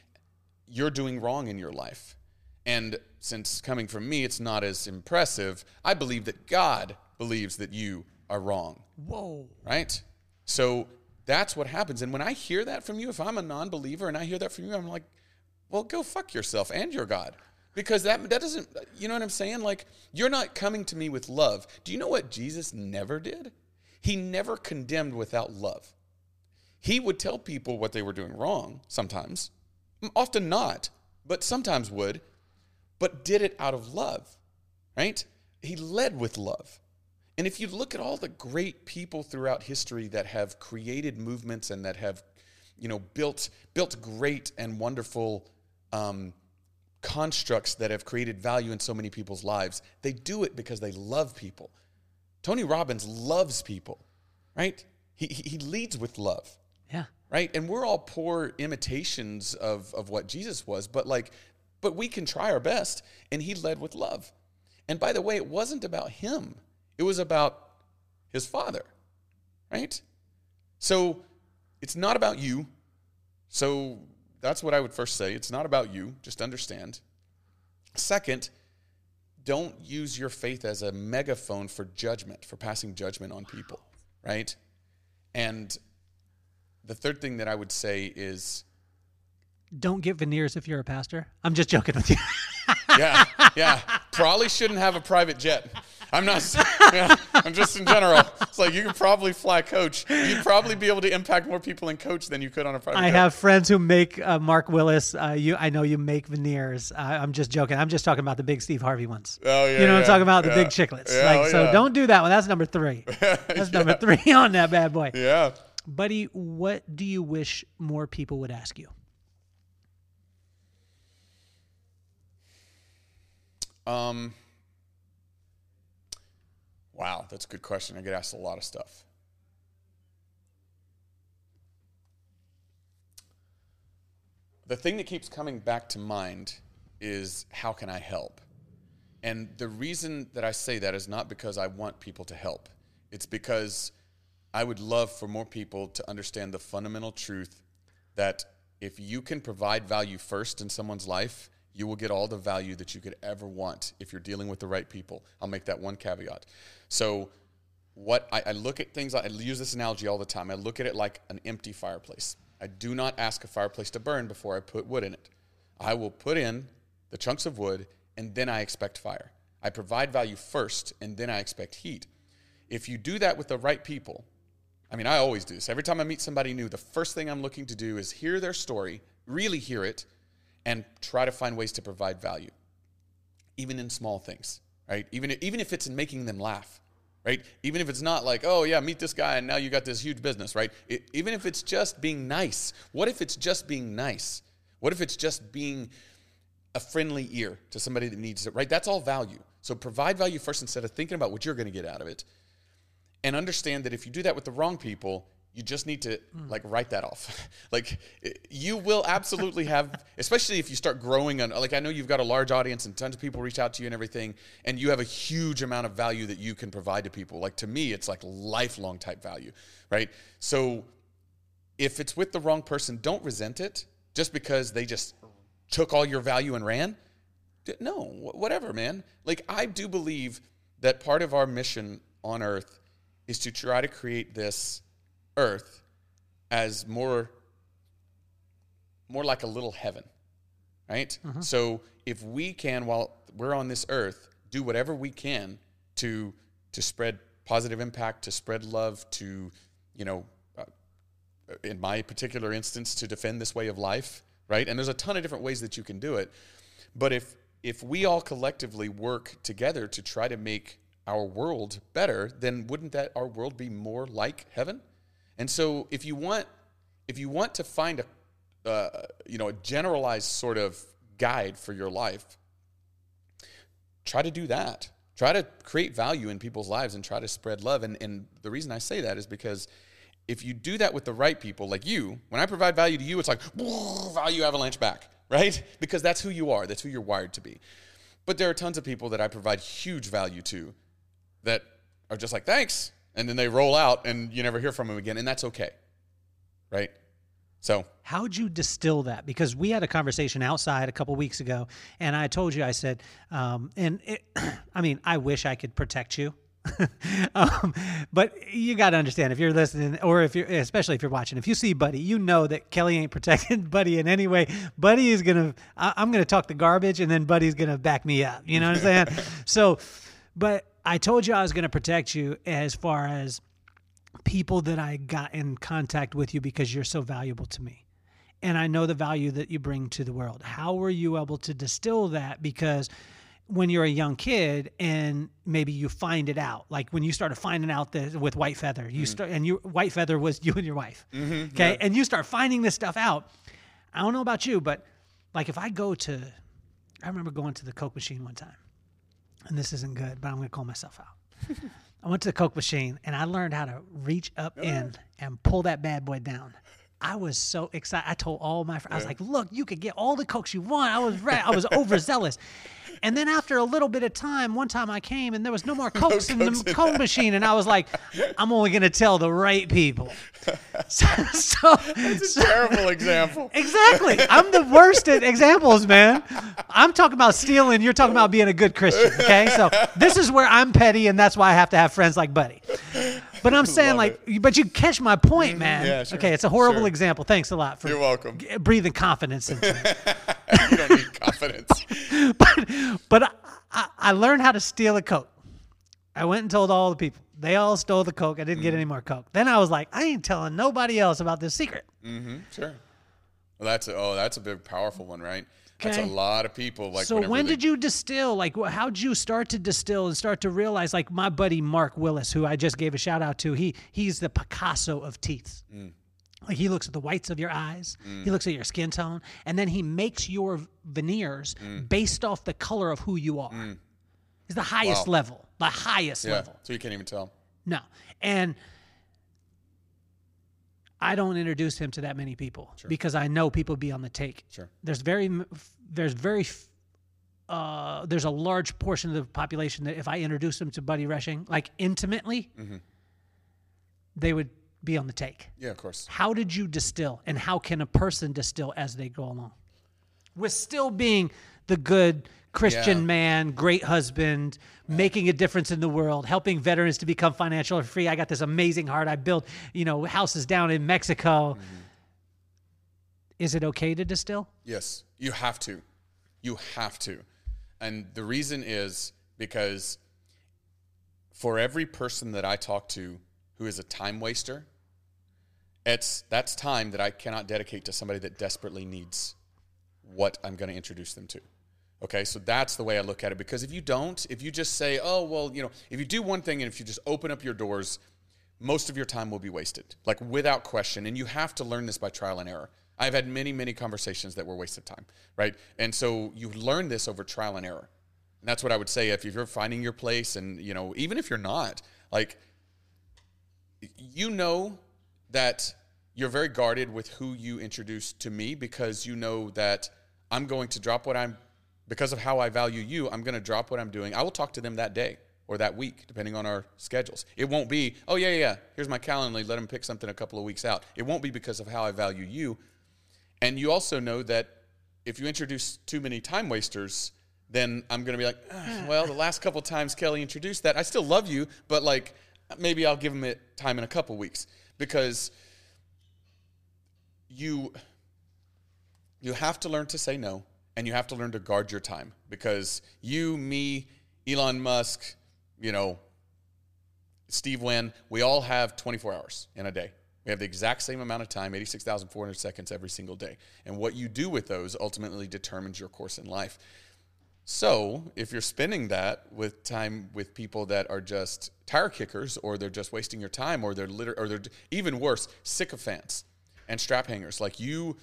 you're doing wrong in your life. And since coming from me, it's not as impressive, I believe that God believes that you are wrong. Whoa. Right? So that's what happens. And when I hear that from you, if I'm a non-believer and I hear that from you, I'm like, well, go fuck yourself and your God. Because that doesn't, you know what I'm saying? Like, you're not coming to me with love. Do you know what Jesus never did? He never condemned without love. He would tell people what they were doing wrong sometimes, often not, but sometimes would, but did it out of love, right? He led with love. And if you look at all the great people throughout history that have created movements and that have, you know, built great and wonderful constructs that have created value in so many people's lives, they do it because they love people. Tony Robbins loves people, right? He leads with love. Yeah. Right? And we're all poor imitations of what Jesus was, but we can try our best, and he led with love. And by the way, it wasn't about him. It was about his father, right? So it's not about you. So that's what I would first say. It's not about you. Just understand. Second, don't use your faith as a megaphone for judgment, for passing judgment on people, right? And the third thing that I would say is... don't get veneers if you're a pastor. I'm just joking with you. Yeah. Probably shouldn't have a private jet. I'm not, I'm just in general. It's like, you could probably fly coach. You'd probably be able to impact more people in coach than you could on a private jet. I have friends who make Mark Willis. I know you make veneers. I'm just joking. I'm just talking about the big Steve Harvey ones. Oh, yeah. You know what I'm talking about? The big chiclets. Yeah, so don't do that one. That's number 3. That's number 3 on that bad boy. Yeah. Buddy, what do you wish more people would ask you? Wow, that's a good question. I get asked a lot of stuff. The thing that keeps coming back to mind is, how can I help? And the reason that I say that is not because I want people to help. It's because I would love for more people to understand the fundamental truth that if you can provide value first in someone's life, you will get all the value that you could ever want if you're dealing with the right people. I'll make that one caveat. So what I look at things, I use this analogy all the time. I look at it like an empty fireplace. I do not ask a fireplace to burn before I put wood in it. I will put in the chunks of wood, and then I expect fire. I provide value first, and then I expect heat. If you do that with the right people, I mean, I always do this. Every time I meet somebody new, the first thing I'm looking to do is hear their story, really hear it, and try to find ways to provide value, even in small things, right? Even if it's in making them laugh, right? Even if it's not like, oh, yeah, meet this guy, and now you got this huge business, right? Even if it's just being nice. What if it's just being nice? What if it's just being a friendly ear to somebody that needs it, right? That's all value. So provide value first instead of thinking about what you're going to get out of it. And understand that if you do that with the wrong people, you just need to like write that off. Like you will absolutely have, especially if you start growing on, like I know you've got a large audience and tons of people reach out to you and everything, and you have a huge amount of value that you can provide to people. Like to me, it's like lifelong type value, right? So if it's with the wrong person, don't resent it just because they just took all your value and ran. No, whatever, man. Like I do believe that part of our mission on earth is to try to create this earth as more like a little heaven, right? Mm-hmm. So if we can, while we're on this earth, do whatever we can to spread positive impact, to spread love, to, you know, in my particular instance, to defend this way of life, right? And there's a ton of different ways that you can do it. But if we all collectively work together to try to make our world better, then wouldn't that our world be more like heaven? And so if you want to find a generalized sort of guide for your life, try to do that. Try to create value in people's lives and try to spread love. And the reason I say that is because if you do that with the right people, like you, when I provide value to you, it's like value avalanche back, right? Because that's who you are. That's who you're wired to be. But there are tons of people that I provide huge value to that are just like, thanks. And then they roll out and you never hear from them again. And that's okay. Right? So how'd you distill that? Because we had a conversation outside a couple weeks ago and I told you, I said, I mean, I wish I could protect you. But you got to understand if you're listening or especially if you're watching, if you see Buddy, you know that Kelly ain't protecting Buddy in any way. Buddy is going to, I'm going to talk the garbage and then Buddy's going to back me up. You know what I'm saying? So, but I told you I was going to protect you as far as people that I got in contact with you because you're so valuable to me. And I know the value that you bring to the world. How were you able to distill that? Because when you're a young kid and maybe you find it out, like when you started finding out this with White Feather, you start, and White Feather was you and your wife. Mm-hmm, okay. Yeah. And you start finding this stuff out. I don't know about you, but like if I remember going to the Coke machine one time, and this isn't good, but I'm going to call myself out. I went to the Coke machine and I learned how to reach up in and pull that bad boy down. I was so excited. I told all my friends, I was like, look, you could get all the Cokes you want. I was right. I was overzealous. And then after a little bit of time, one time I came and there was no more Cokes in the Coke machine. And I was like, I'm only going to tell the right people. That's a terrible example. Exactly. I'm the worst at examples, man. I'm talking about stealing. You're talking about being a good Christian. Okay. So this is where I'm petty. And that's why I have to have friends like Buddy. But I'm saying but you catch my point, man. Yeah, sure. Okay, it's a horrible example. Thanks a lot for You're welcome. Breathing confidence into me. You don't need confidence. But I learned how to steal a Coke. I went and told all the people. They all stole the Coke. I didn't get any more Coke. Then I was like, I ain't telling nobody else about this secret. Mm-hmm. Sure. Well, that's a big, powerful one, right? Okay. That's a lot of people. Like, so when did you distill? Like, how'd you start to distill and start to realize, like, my buddy Mark Willis, who I just gave a shout out to, he's the Picasso of teeth. Mm. Like he looks at the whites of your eyes, he looks at your skin tone, and then he makes your veneers based off the color of who you are. It's the highest level, the highest level. So you can't even tell. No. And I don't introduce him to that many people because I know people be on the take. There's a large portion of the population that if I introduce them to Buddy Rushing, like intimately, they would be on the take. Yeah, of course. How did you distill, and how can a person distill as they go along? With still being the good Christian man, great husband, making a difference in the world, helping veterans to become financially free. I got this amazing heart. I built, you know, houses down in Mexico. Is it okay to distill? Yes, you have to. You have to. And the reason is because for every person that I talk to who is a time waster, that's time that I cannot dedicate to somebody that desperately needs what I'm going to introduce them to. Okay, so that's the way I look at it. Because if you don't, if you just say, oh, well, you know, if you do one thing and if you just open up your doors, most of your time will be wasted, like without question. And you have to learn this by trial and error. I've had many, many conversations that were a waste of time, right? And so you learn this over trial and error. And that's what I would say if you're finding your place and, you know, even if you're not, like, you know that you're very guarded with who you introduce to me because you know that I'm going to drop what I'm, because of how I value you, I'm going to drop what I'm doing. I will talk to them that day or that week, depending on our schedules. It won't be, oh, yeah, here's my Calendly. Let them pick something a couple of weeks out. It won't be because of how I value you. And you also know that if you introduce too many time wasters, then I'm going to be like, well, the last couple times Kelly introduced that, I still love you, but like maybe I'll give them it time in a couple weeks. Because you have to learn to say no, and you have to learn to guard your time. Because you, me, Elon Musk, you know, Steve Wynn, we all have 24 hours in a day. We have the exact same amount of time, 86,400 seconds every single day. And what you do with those ultimately determines your course in life. So if you're spending that with time with people that are just tire kickers, or they're just wasting your time, or they're even worse, sycophants and strap hangers, like you,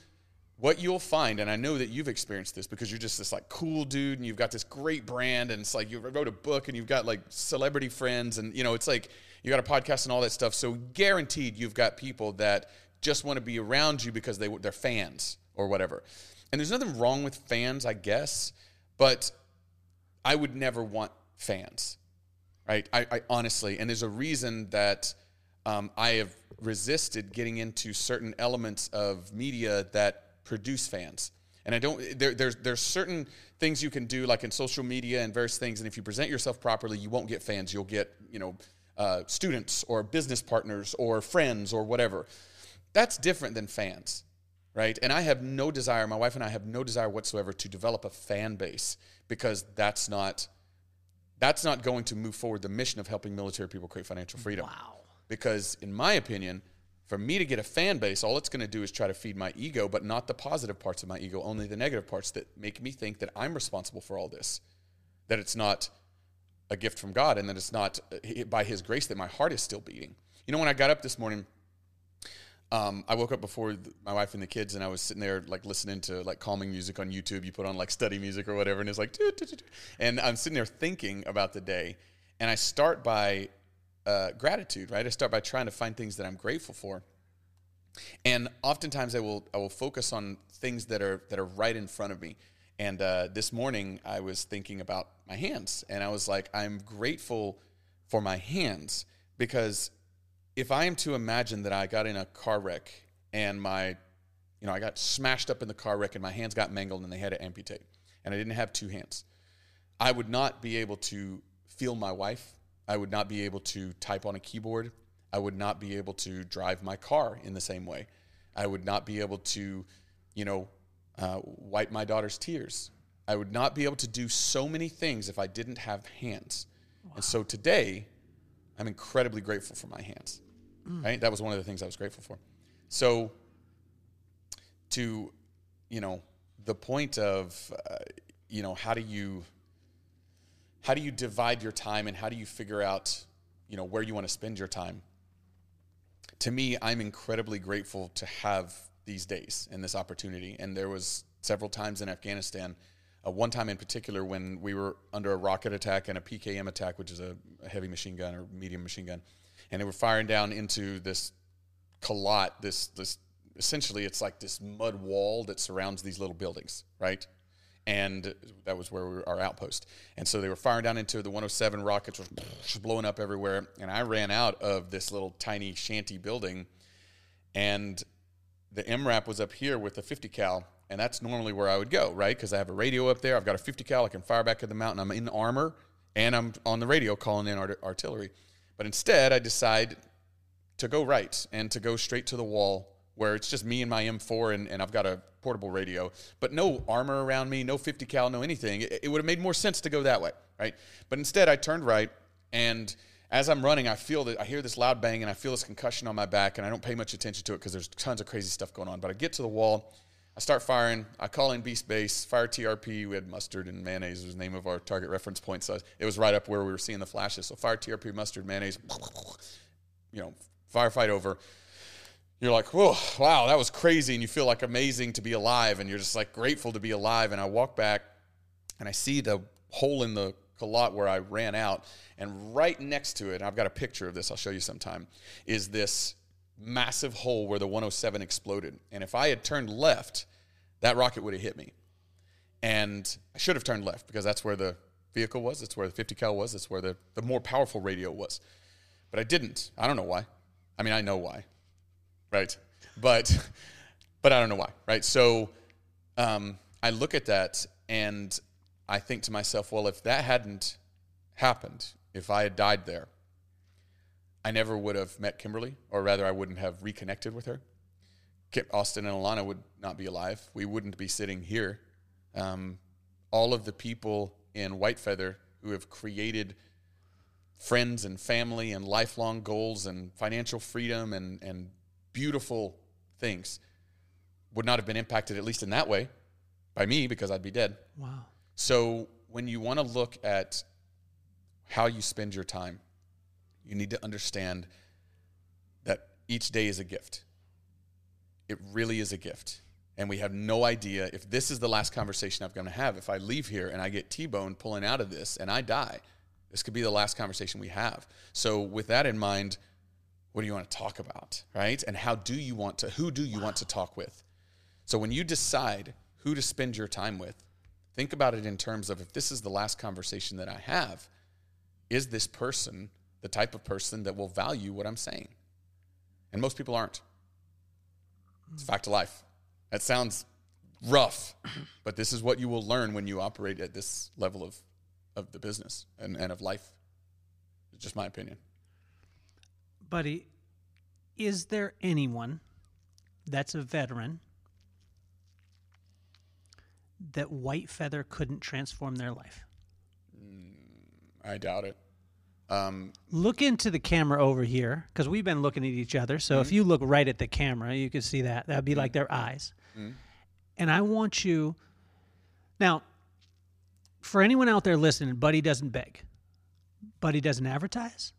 what you'll find, and I know that you've experienced this because you're just this like cool dude and you've got this great brand and it's like you wrote a book and you've got like celebrity friends and, you know, it's like you got a podcast and all that stuff. So guaranteed you've got people that just want to be around you because they're fans or whatever. And there's nothing wrong with fans, I guess, but I would never want fans, right? I honestly, and there's a reason that I have resisted getting into certain elements of media that produce fans. And I don't, there's certain things you can do like in social media and various things. And if you present yourself properly, you won't get fans. You'll get, you know, students or business partners or friends or whatever. That's different than fans, right? And I have no desire, my wife and I have no desire whatsoever to develop a fan base, because that's not going to move forward the mission of helping military people create financial freedom. Wow. Because in my opinion, for me to get a fan base, all it's going to do is try to feed my ego, but not the positive parts of my ego, only the negative parts that make me think that I'm responsible for all this, that it's not a gift from God, and that it's not by His grace that my heart is still beating. You know, when I got up this morning, I woke up before my wife and the kids, and I was sitting there like listening to like calming music on YouTube. You put on like study music or whatever, and it's like, and I'm sitting there thinking about the day, and I start by gratitude, right? I start by trying to find things that I'm grateful for. And oftentimes I will focus on things that are right in front of me. And this morning I was thinking about my hands, and I was like, I'm grateful for my hands, because if I am to imagine that I got in a car wreck and I got smashed up in the car wreck and my hands got mangled and they had to amputate and I didn't have two hands, I would not be able to feel my wife. I would not be able to type on a keyboard. I would not be able to drive my car in the same way. I would not be able to, wipe my daughter's tears. I would not be able to do so many things if I didn't have hands. Wow. And so today, I'm incredibly grateful for my hands, right? That was one of the things I was grateful for. So to, the point of, how do you divide your time, and how do you figure out, where you want to spend your time? to me, I'm incredibly grateful to have these days and this opportunity. And there was several times in Afghanistan, one time in particular when we were under a rocket attack and a PKM attack, which is a heavy machine gun or medium machine gun, and they were firing down into this kalat, this essentially it's like this mud wall that surrounds these little buildings, right? And that was where we were, our outpost. And so they were firing down into the 107, rockets were blowing up everywhere. And I ran out of this little tiny shanty building, and the MRAP was up here with the 50 cal. And that's normally where I would go, right? Because I have a radio up there. I've got a 50 cal. I can fire back at the mountain. I'm in armor, and I'm on the radio calling in artillery. But instead, I decide to go right and to go straight to the wall, where it's just me and my M4, and I've got a portable radio, but no armor around me, no 50 cal, no anything. It would have made more sense to go that way, right? But instead, I turned right, and as I'm running, I feel that I hear this loud bang, and I feel this concussion on my back, and I don't pay much attention to it because there's tons of crazy stuff going on. But I get to the wall, I start firing, I call in B-Space, fire TRP. We had mustard and mayonnaise was the name of our target reference point, so it was right up where we were seeing the flashes. So fire TRP, mustard, mayonnaise, you know, firefight over. You're like, whoa, wow, that was crazy. And you feel like amazing to be alive. And you're just like grateful to be alive. And I walk back and I see the hole in the kalat where I ran out. And right next to it, and I've got a picture of this, I'll show you sometime, is this massive hole where the 107 exploded. And if I had turned left, that rocket would have hit me. And I should have turned left because that's where the vehicle was. That's where the 50 cal was. That's where the more powerful radio was. But I didn't. I don't know why. I mean, I know why. Right. But I don't know why. Right. So I look at that and I think to myself, well, if that hadn't happened, if I had died there, I never would have met Kimberly, or rather I wouldn't have reconnected with her. Austin and Alana would not be alive. We wouldn't be sitting here. All of the people in White Feather who have created friends and family and lifelong goals and financial freedom and beautiful things would not have been impacted, at least in that way, by me, because I'd be dead. Wow. So when you want to look at how you spend your time, you need to understand that each day is a gift. It really is a gift. And we have no idea if this is the last conversation I'm going to have. If I leave here and I get T-boned pulling out of this and I die, this could be the last conversation we have. So with that in mind, what do you want to talk about, right? And how do you want to, who do you want to talk with? So when you decide who to spend your time with, think about it in terms of, if this is the last conversation that I have, is this person the type of person that will value what I'm saying? And most people aren't. It's a fact of life. That sounds rough, but this is what you will learn when you operate at this level of the business and of life. It's just my opinion. Buddy, is there anyone that's a veteran that White Feather couldn't transform their life? I doubt it. Look into the camera over here, because we've been looking at each other. So if you look right at the camera, you can see that. That'd be like their eyes. And I want you... Now, for anyone out there listening, Buddy doesn't beg. Buddy doesn't advertise.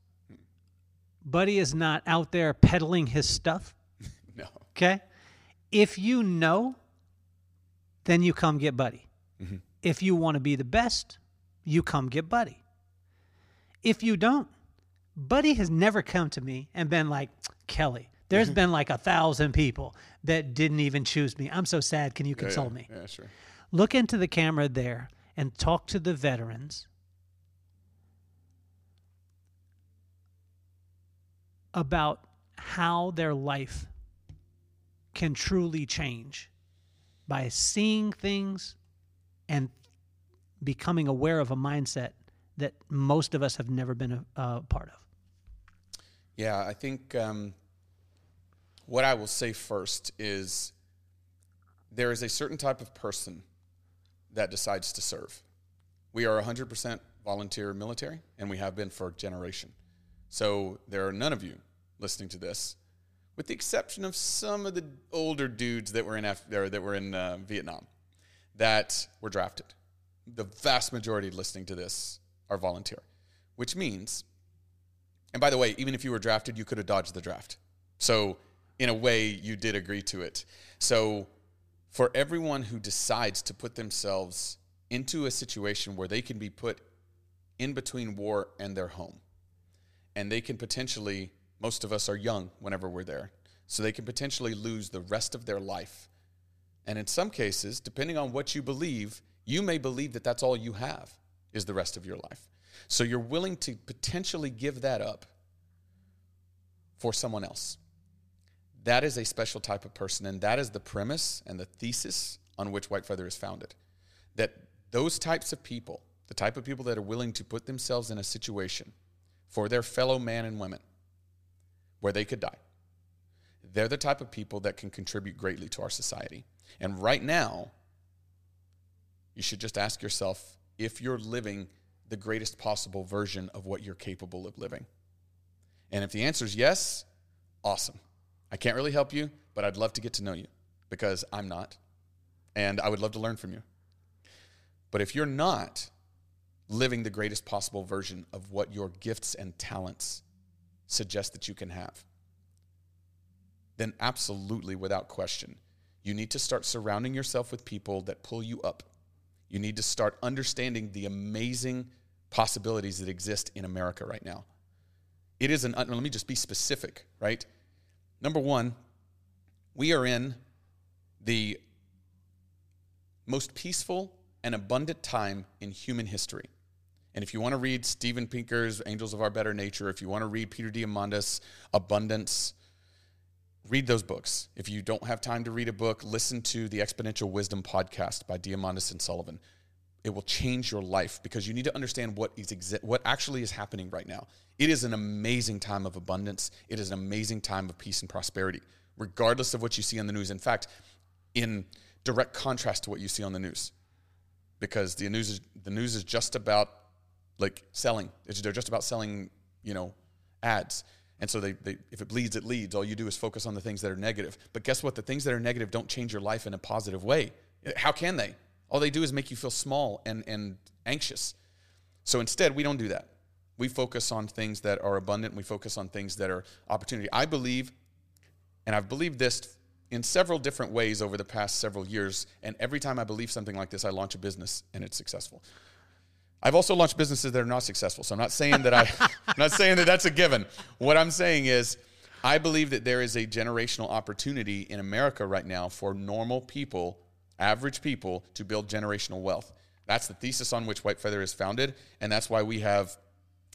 Buddy is not out there peddling his stuff. No. Okay? If you know, then you come get Buddy. Mm-hmm. If you want to be the best, you come get Buddy. If you don't, Buddy has never come to me and been like, Kelly, there's been like 1,000 people that didn't even choose me. I'm so sad. Can you console me? Yeah, sure. Look into the camera there and talk to the veterans about how their life can truly change by seeing things and becoming aware of a mindset that most of us have never been a part of. Yeah, I think what I will say first is there is a certain type of person that decides to serve. We are 100% volunteer military, and we have been for a generation. So there are none of you listening to this, with the exception of some of the older dudes that were in Vietnam, that were drafted. The vast majority listening to this are volunteer, which means, and by the way, even if you were drafted, you could have dodged the draft. So in a way, you did agree to it. So for everyone who decides to put themselves into a situation where they can be put in between war and their home, and they can potentially, most of us are young whenever we're there, so they can potentially lose the rest of their life. And in some cases, depending on what you believe, you may believe that that's all you have is the rest of your life. So you're willing to potentially give that up for someone else. That is a special type of person, and that is the premise and the thesis on which White Feather is founded. That those types of people, the type of people that are willing to put themselves in a situation for their fellow man and women where they could die, they're the type of people that can contribute greatly to our society. And right now, you should just ask yourself if you're living the greatest possible version of what you're capable of living. And if the answer is yes, awesome. I can't really help you, but I'd love to get to know you because I'm not, and I would love to learn from you. But if you're not living the greatest possible version of what your gifts and talents suggest that you can have, then absolutely, without question, you need to start surrounding yourself with people that pull you up. You need to start understanding the amazing possibilities that exist in America right now. It is an, let me just be specific, right? Number one, we are in the most peaceful and abundant time in human history. And if you want to read Steven Pinker's Angels of Our Better Nature, if you want to read Peter Diamandis' Abundance, read those books. If you don't have time to read a book, listen to the Exponential Wisdom podcast by Diamandis and Sullivan. It will change your life because you need to understand what actually is happening right now. It is an amazing time of abundance. It is an amazing time of peace and prosperity, regardless of what you see on the news. In fact, in direct contrast to what you see on the news, because the news is just about like selling. They're just about selling, you know, ads. And so they if it bleeds, it leads. All you do is focus on the things that are negative. But guess what? The things that are negative don't change your life in a positive way. How can they? All they do is make you feel small and anxious. So instead, we don't do that. We focus on things that are abundant. We focus on things that are opportunity. I believe, and I've believed this in several different ways over the past several years, and every time I believe something like this, I launch a business and it's successful. I've also launched businesses that are not successful, so I'm not saying that I'm not saying that that's a given. What I'm saying is I believe that there is a generational opportunity in America right now for normal people, average people, to build generational wealth. That's the thesis on which White Feather is founded, and that's why we have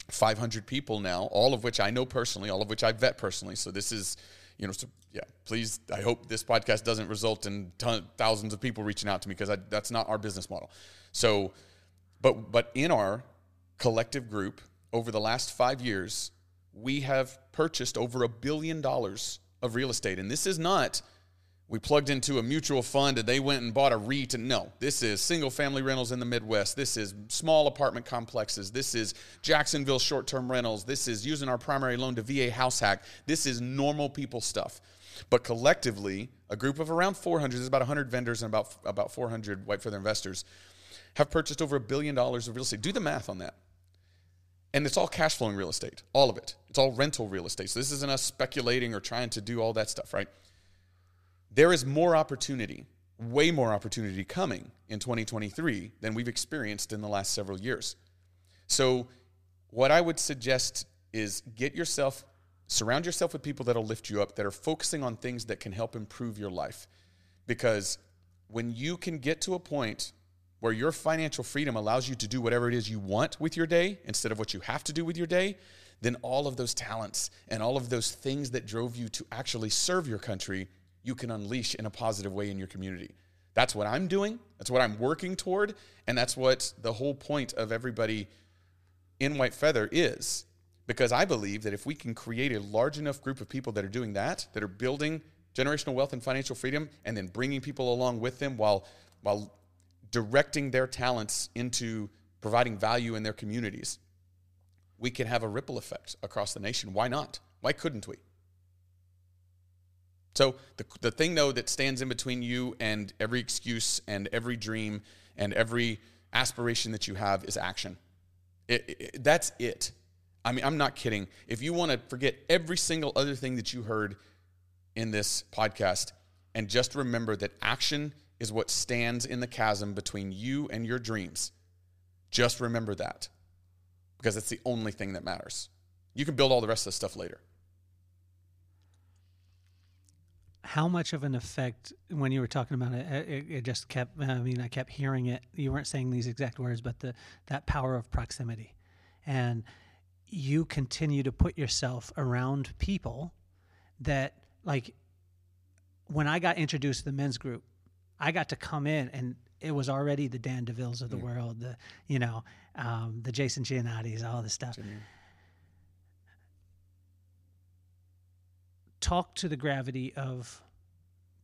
500 people now, all of which I know personally, all of which I vet personally. So this is, you know, so yeah, please, I hope this podcast doesn't result in thousands of people reaching out to me because that's not our business model. So... But in our collective group, over the last 5 years, we have purchased over $1 billion of real estate. And this is not, we plugged into a mutual fund and they went and bought a REIT. And no, this is single family rentals in the Midwest. This is small apartment complexes. This is Jacksonville short-term rentals. This is using our primary loan to VA house hack. This is normal people stuff. But collectively, a group of around 400, there's about 100 vendors and about 400 White Feather investors, have purchased over $1 billion of real estate. Do the math on that. And it's all cash flowing real estate, all of it. It's all rental real estate. So this isn't us speculating or trying to do all that stuff, right? There is more opportunity, way more opportunity coming in 2023 than we've experienced in the last several years. So what I would suggest is surround yourself with people that'll lift you up, that are focusing on things that can help improve your life. Because when you can get to a point where your financial freedom allows you to do whatever it is you want with your day instead of what you have to do with your day, then all of those talents and all of those things that drove you to actually serve your country, you can unleash in a positive way in your community. That's what I'm doing. That's what I'm working toward. And that's what the whole point of everybody in White Feather is. Because I believe that if we can create a large enough group of people that are doing that are building generational wealth and financial freedom, and then bringing people along with them while directing their talents into providing value in their communities, we can have a ripple effect across the nation. Why not? Why couldn't we? So the thing, though, that stands in between you and every excuse and every dream and every aspiration that you have is action. That's it. I mean, I'm not kidding. If you want to forget every single other thing that you heard in this podcast. And just remember that action is what stands in the chasm between you and your dreams. Just remember that, because it's the only thing that matters. You can build all the rest of this stuff later. How much of an effect, when you were talking about it, it just kept, I mean, I kept hearing it. You weren't saying these exact words, but that power of proximity. And you continue to put yourself around people that, like, when I got introduced to the men's group, I got to come in and it was already the Dan DeVilles of the world, the, you know, the Jason Giannatti's, all this stuff. Talk to the gravity of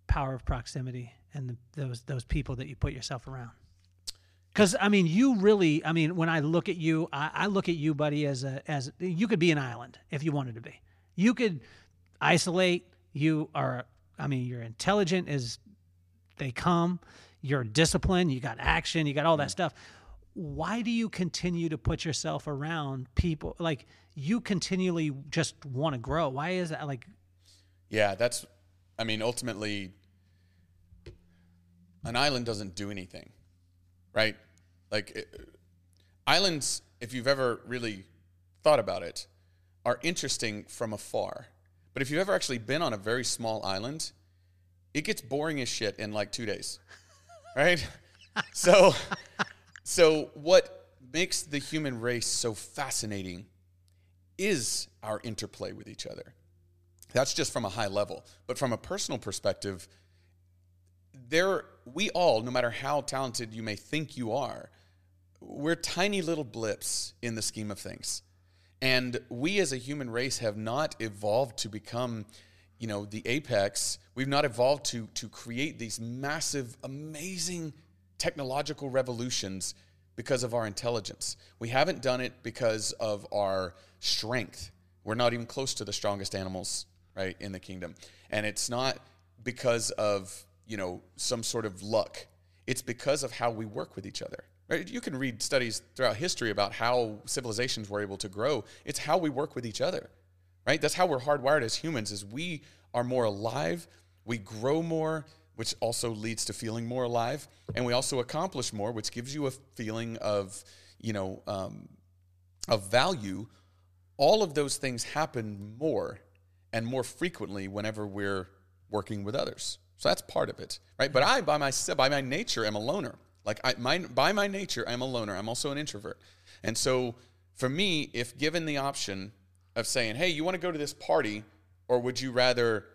power of proximity and those people that you put yourself around. Because, I mean, you really, I mean, when I look at you, I look at you, buddy, as you could be an island if you wanted to be. You could isolate. You are, I mean, you're intelligent as they come. You're disciplined. You got action. You got all that stuff. Why do you continue to put yourself around people? Like, you continually just want to grow. Why is that? Like, yeah, that's, I mean, ultimately, an island doesn't do anything, right? Like, islands, if you've ever really thought about it, are interesting from afar. But if you've ever actually been on a very small island, it gets boring as shit in like 2 days, right? So what makes the human race so fascinating is our interplay with each other. That's just from a high level. But from a personal perspective, we all, no matter how talented you may think you are, we're tiny little blips in the scheme of things. And we as a human race have not evolved to become, you know, the apex. We've not evolved to create these massive, amazing technological revolutions because of our intelligence. We haven't done it because of our strength. We're not even close to the strongest animals, right, in the kingdom. And it's not because of, you know, some sort of luck. It's because of how we work with each other. Right? You can read studies throughout history about how civilizations were able to grow. It's how we work with each other, right? That's how we're hardwired as humans, is we are more alive, we grow more, which also leads to feeling more alive, and we also accomplish more, which gives you a feeling of, you know, of value. All of those things happen more and more frequently whenever we're working with others. So that's part of it, right? But I, by my nature, am a loner. Like, by my nature, I'm a loner. I'm also an introvert. And so for me, if given the option of saying, hey, you want to go to this party, or would you rather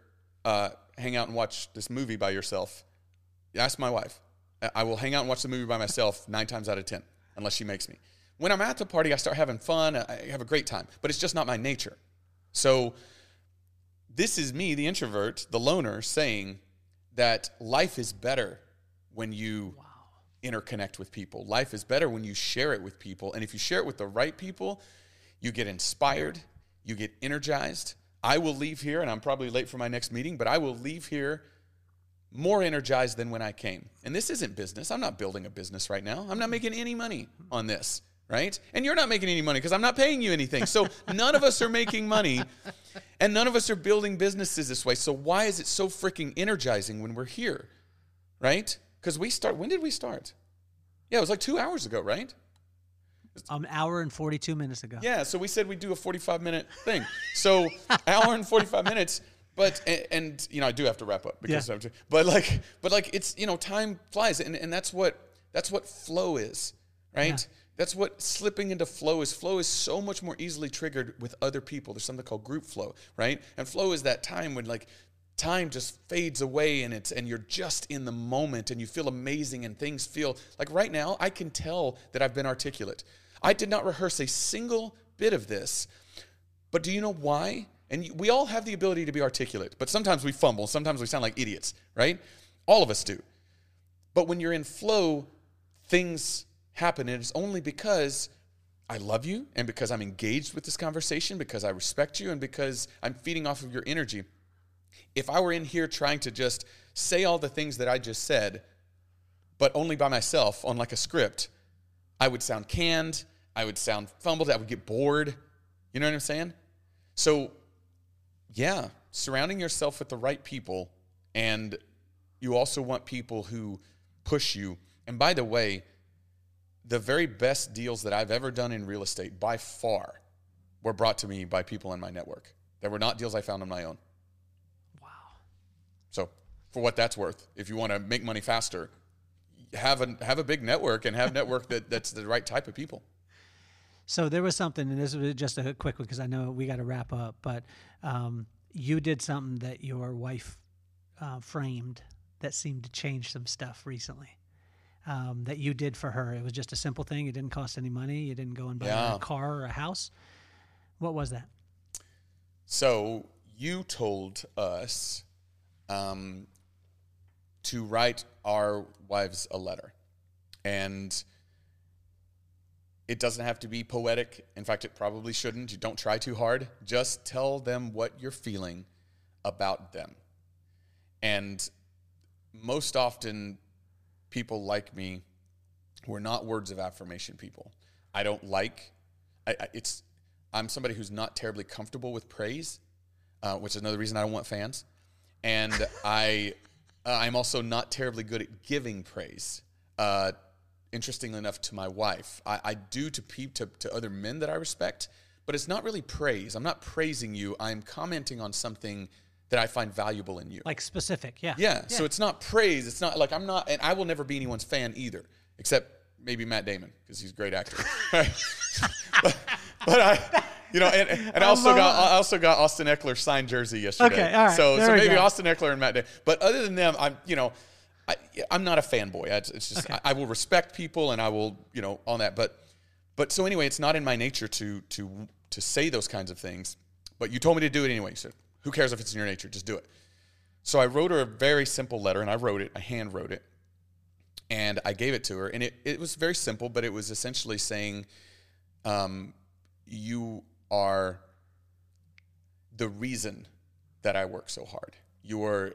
hang out and watch this movie by yourself? Ask my wife. I will hang out and watch the movie by myself 9 times out of 10, unless she makes me. When I'm at the party, I start having fun. I have a great time. But it's just not my nature. So this is me, the introvert, the loner, saying that life is better when you... Wow. Interconnect with people. Life is better when you share it with people. And if you share it with the right people, you get inspired, you get energized. I will leave here, and I'm probably late for my next meeting, but I will leave here more energized than when I came. And this isn't business. I'm not building a business right now. I'm not making any money on this, right? And you're not making any money because I'm not paying you anything. So none of us are making money, and none of us are building businesses this way. So why is it so freaking energizing when we're here, right? Because when did we start? Yeah, it was like 2 hours ago, right? An hour and 42 minutes ago. Yeah, so we said we'd do a 45-minute thing. So hour and 45 minutes, but, and you know, I do have to wrap up because yeah. But it's, you know, time flies, and that's what flow is, right? Yeah. That's what slipping into flow is. Flow is so much more easily triggered with other people. There's something called group flow, right? And flow is that time when, like, time just fades away, and you're just in the moment, and you feel amazing, and things feel like right now. I can tell that I've been articulate. I did not rehearse a single bit of this, but do you know why? And we all have the ability to be articulate, but sometimes we fumble. Sometimes we sound like idiots, right? All of us do. But when you're in flow, things happen, and it's only because I love you, and because I'm engaged with this conversation, because I respect you, and because I'm feeding off of your energy. If I were in here trying to just say all the things that I just said, but only by myself on like a script, I would sound canned, I would sound fumbled, I would get bored. You know what I'm saying? So, yeah, surrounding yourself with the right people, and you also want people who push you. And by the way, the very best deals that I've ever done in real estate by far were brought to me by people in my network. They were not deals I found on my own. Wow. So for what that's worth, if you want to make money faster, have a big network, and have a network that's the right type of people. So there was something, and this was just a quick one because I know we got to wrap up, but you did something that your wife framed that seemed to change some stuff recently. That you did for her. It was just a simple thing. It didn't cost any money. You didn't go and buy a car or a house. What was that? So you told us to write our wives a letter. And it doesn't have to be poetic. In fact, it probably shouldn't. You don't try too hard. Just tell them what you're feeling about them. And most often, people like me who are not words of affirmation people. I don't like, I'm somebody who's not terribly comfortable with praise, which is another reason I don't want fans. And I'm also not terribly good at giving praise. Interestingly enough, to my wife, I do to other men that I respect, but it's not really praise. I'm not praising you. I'm commenting on something that I find valuable in you. Like specific, yeah. Yeah, so it's not praise. It's not like I'm not, and I will never be anyone's fan either, except maybe Matt Damon, because he's a great actor. but I, you know, and I also got Austin Eckler signed jersey yesterday. Okay, all right. So maybe Austin Eckler and Matt Damon. But other than them, I'm not a fanboy. It's just, okay. I will respect people, and I will, on that. But so anyway, it's not in my nature to say those kinds of things. But you told me to do it anyway. You said, who cares if it's in your nature? Just do it. So I wrote her a very simple letter, and I wrote it. I hand wrote it, and I gave it to her. And it was very simple, but it was essentially saying, you are the reason that I work so hard. You are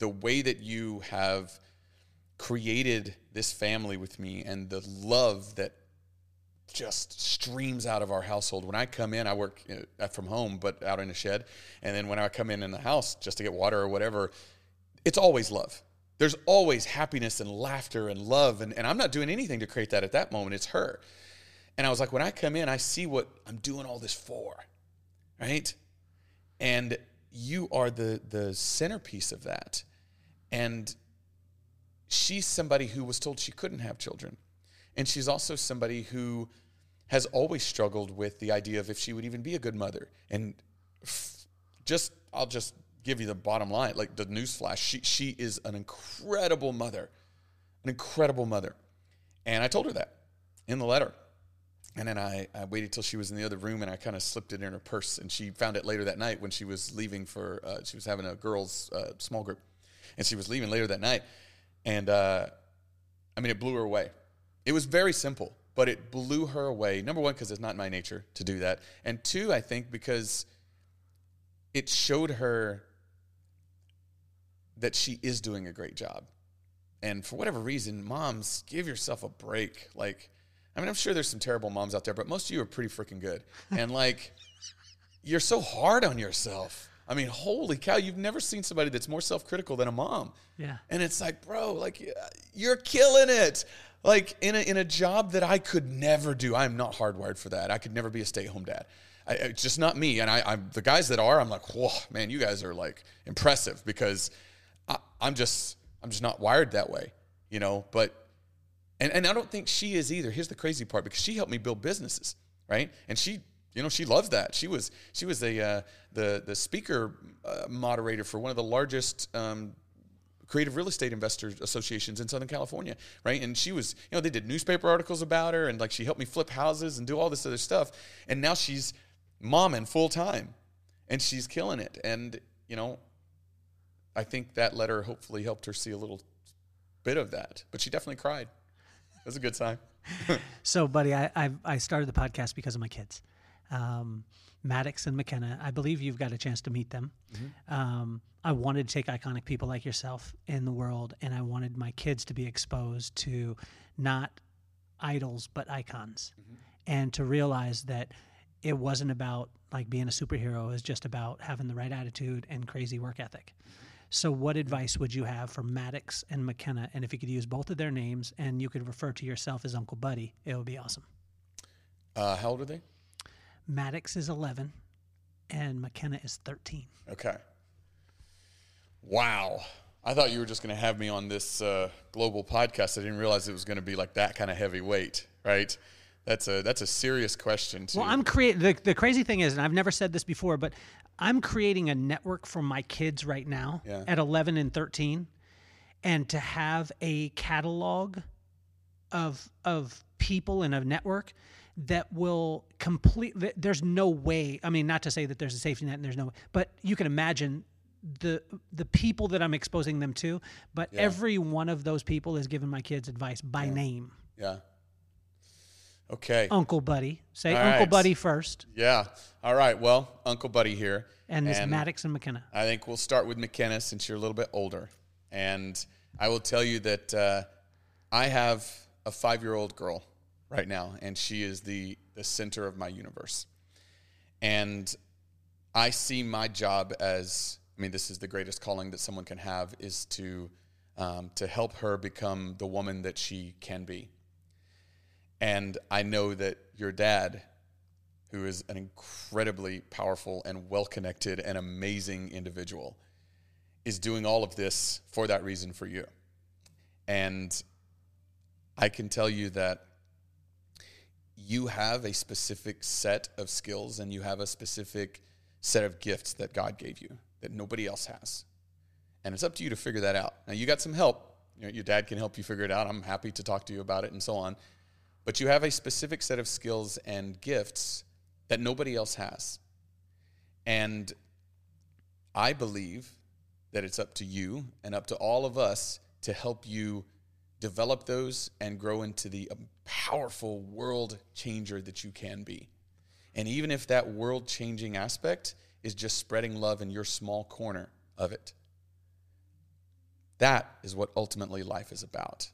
the way that you have created this family with me, and the love that just streams out of our household. When I come in, I work from home, but out in a shed. And then when I come in the house just to get water or whatever, it's always love. There's always happiness and laughter and love. And I'm not doing anything to create that at that moment. It's her. And I was like, when I come in, I see what I'm doing all this for, right? And you are the centerpiece of that. And she's somebody who was told she couldn't have children. And she's also somebody who has always struggled with the idea of if she would even be a good mother. And I'll just give you the bottom line, like the newsflash. She is an incredible mother. And I told her that in the letter. And then I waited till she was in the other room, and I kind of slipped it in her purse. And she found it later that night when she was leaving for, she was having a girls' small group. And she was leaving later that night. And, it blew her away. It was very simple, but it blew her away. Number one, because it's not in my nature to do that. And two, I think because it showed her that she is doing a great job. And for whatever reason, moms, give yourself a break. I'm sure there's some terrible moms out there, but most of you are pretty freaking good. And you're so hard on yourself. Holy cow, you've never seen somebody that's more self-critical than a mom. Yeah. And it's like, bro, you're killing it. In a job that I could never do. I'm not hardwired for that. I could never be a stay-at-home dad. It's just not me. And the guys that are, I'm like, whoa, man, you guys are impressive, because I'm just not wired that way, But and I don't think she is either. Here's the crazy part, because she helped me build businesses, right? And she, she loves that. She was the speaker moderator for one of the largest creative real estate investor associations in Southern California, right? And she was, they did newspaper articles about her, and she helped me flip houses and do all this other stuff. And now she's momming full time, and she's killing it. And, I think that letter hopefully helped her see a little bit of that, but she definitely cried. It was a good sign. So, buddy, I started the podcast because of my kids, Maddox and McKenna. I believe you've got a chance to meet them. Mm-hmm. I wanted to take iconic people like yourself in the world, and I wanted my kids to be exposed to not idols but icons, mm-hmm. and to realize that it wasn't about like being a superhero is just about having the right attitude and crazy work ethic. So what advice would you have for Maddox and McKenna? And if you could use both of their names and you could refer to yourself as Uncle Buddy, it would be awesome. How old are they? Maddox is 11 and McKenna is 13. Okay. Wow. I thought you were just going to have me on this global podcast. I didn't realize it was going to be like that kind of heavy weight, right? That's a serious question too. Well, I'm creating the crazy thing is, and I've never said this before, but I'm creating a network for my kids right now at 11 and 13, and to have a catalog of people in a network that will completely. There's no way. I mean, not to say that there's a safety net and there's no way, but you can imagine the people that I'm exposing them to. But every one of those people is giving my kids advice by name. Yeah. Okay. Uncle Buddy. Say all Uncle Buddy first. Yeah. All right. Well, Uncle Buddy here. And it's Maddox and McKenna. I think we'll start with McKenna since you're a little bit older. And I will tell you that I have a 5-year-old girl right now, and she is the center of my universe. And I see my job as, I mean, this is the greatest calling that someone can have, is to help her become the woman that she can be. And I know that your dad, who is an incredibly powerful and well-connected and amazing individual, is doing all of this for that reason for you. And I can tell you that you have a specific set of skills and you have a specific set of gifts that God gave you that nobody else has. And it's up to you to figure that out. Now, you got some help. You know, your dad can help you figure it out. I'm happy to talk to you about it and so on. But you have a specific set of skills and gifts that nobody else has. And I believe that it's up to you and up to all of us to help you develop those and grow into the powerful world changer that you can be. And even if that world changing aspect is just spreading love in your small corner of it, that is what ultimately life is about.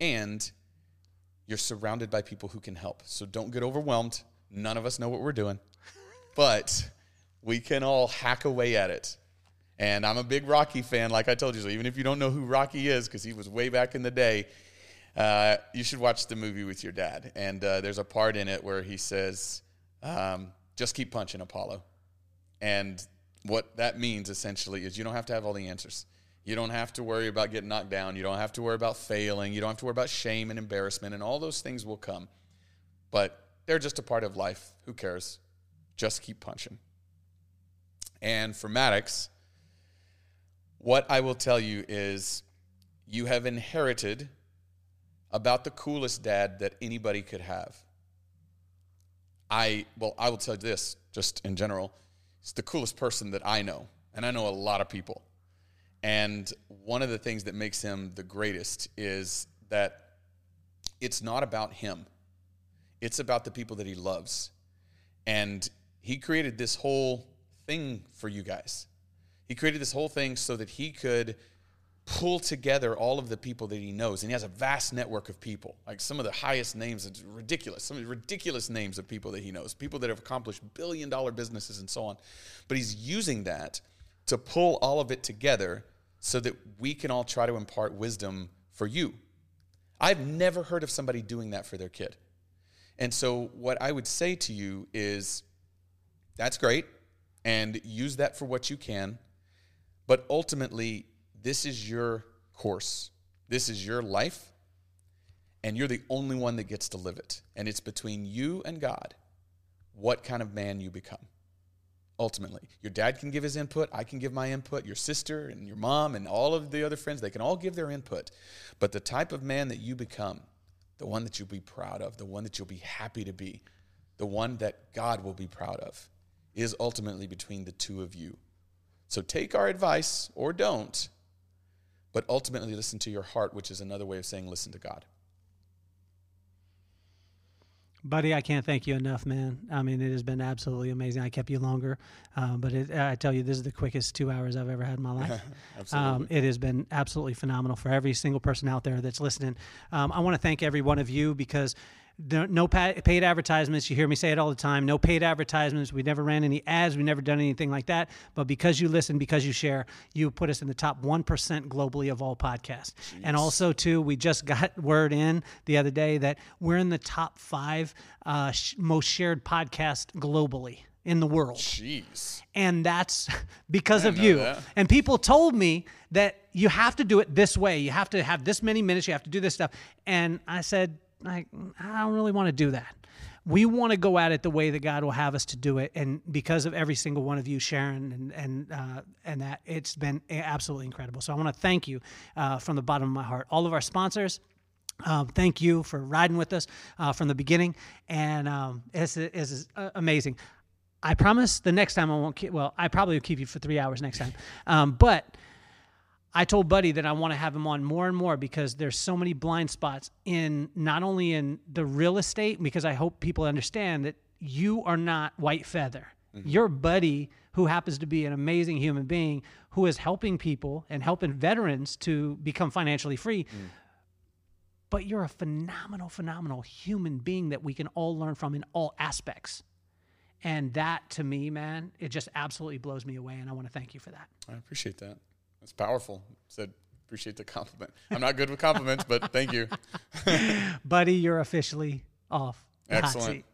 And you're surrounded by people who can help. So don't get overwhelmed. None of us know what we're doing, but we can all hack away at it. And I'm a big Rocky fan, like I told you. So even if you don't know who Rocky is, because he was way back in the day, you should watch the movie with your dad. And there's a part in it where he says, just keep punching, Apollo. And what that means essentially is you don't have to have all the answers. You don't have to worry about getting knocked down. You don't have to worry about failing. You don't have to worry about shame and embarrassment, and all those things will come. But they're just a part of life. Who cares? Just keep punching. And for Maddox, what I will tell you is you have inherited about the coolest dad that anybody could have. I will tell you this, just in general. It's the coolest person that I know, and I know a lot of people. And one of the things that makes him the greatest is that it's not about him. It's about the people that he loves. And he created this whole thing for you guys. He created this whole thing so that he could pull together all of the people that he knows. And he has a vast network of people, like some of the highest names. It's ridiculous. Some of the ridiculous names of people that he knows, people that have accomplished billion-dollar businesses and so on. But he's using that to pull all of it together so that we can all try to impart wisdom for you. I've never heard of somebody doing that for their kid. And so what I would say to you is that's great, and use that for what you can, but ultimately this is your course. This is your life, and you're the only one that gets to live it. And it's between you and God what kind of man you become. Ultimately, your dad can give his input, I can give my input, your sister and your mom and all of the other friends, they can all give their input. But the type of man that you become, the one that you'll be proud of, the one that you'll be happy to be, the one that God will be proud of, is ultimately between the two of you. So take our advice or don't, but ultimately listen to your heart, which is another way of saying listen to God. Buddy, I can't thank you enough, man. I mean, it has been absolutely amazing. I kept you longer, I tell you, this is the quickest 2 hours I've ever had in my life. Absolutely. It has been absolutely phenomenal for every single person out there that's listening. I want to thank every one of you because No paid advertisements. You hear me say it all the time. No paid advertisements. We never ran any ads. We never done anything like that. But because you listen, because you share, you put us in the top 1% globally of all podcasts. Jeez. And also, too, we just got word in the other day that we're in the top 5 most shared podcasts globally in the world. Jeez. And that's because of you. That. And people told me that you have to do it this way. You have to have this many minutes. You have to do this stuff. And I said, like, I don't really want to do that. We want to go at it the way that God will have us to do it. And because of every single one of you sharing and that, it's been absolutely incredible. So I want to thank you from the bottom of my heart. All of our sponsors, thank you for riding with us from the beginning. And it's amazing. I promise the next time I won't keep, well, I probably will keep you for 3 hours next time. But I told Buddy that I want to have him on more and more because there's so many blind spots in not only in the real estate, because I hope people understand that you are not White Feather. Mm-hmm. You're Buddy, who happens to be an amazing human being who is helping people and helping veterans to become financially free. Mm. But you're a phenomenal, phenomenal human being that we can all learn from in all aspects. And that, to me, man, it just absolutely blows me away. And I want to thank you for that. I appreciate that. That's powerful. Said, appreciate the compliment. I'm not good with compliments, but thank you. Buddy, you're officially off the hot seat. Excellent.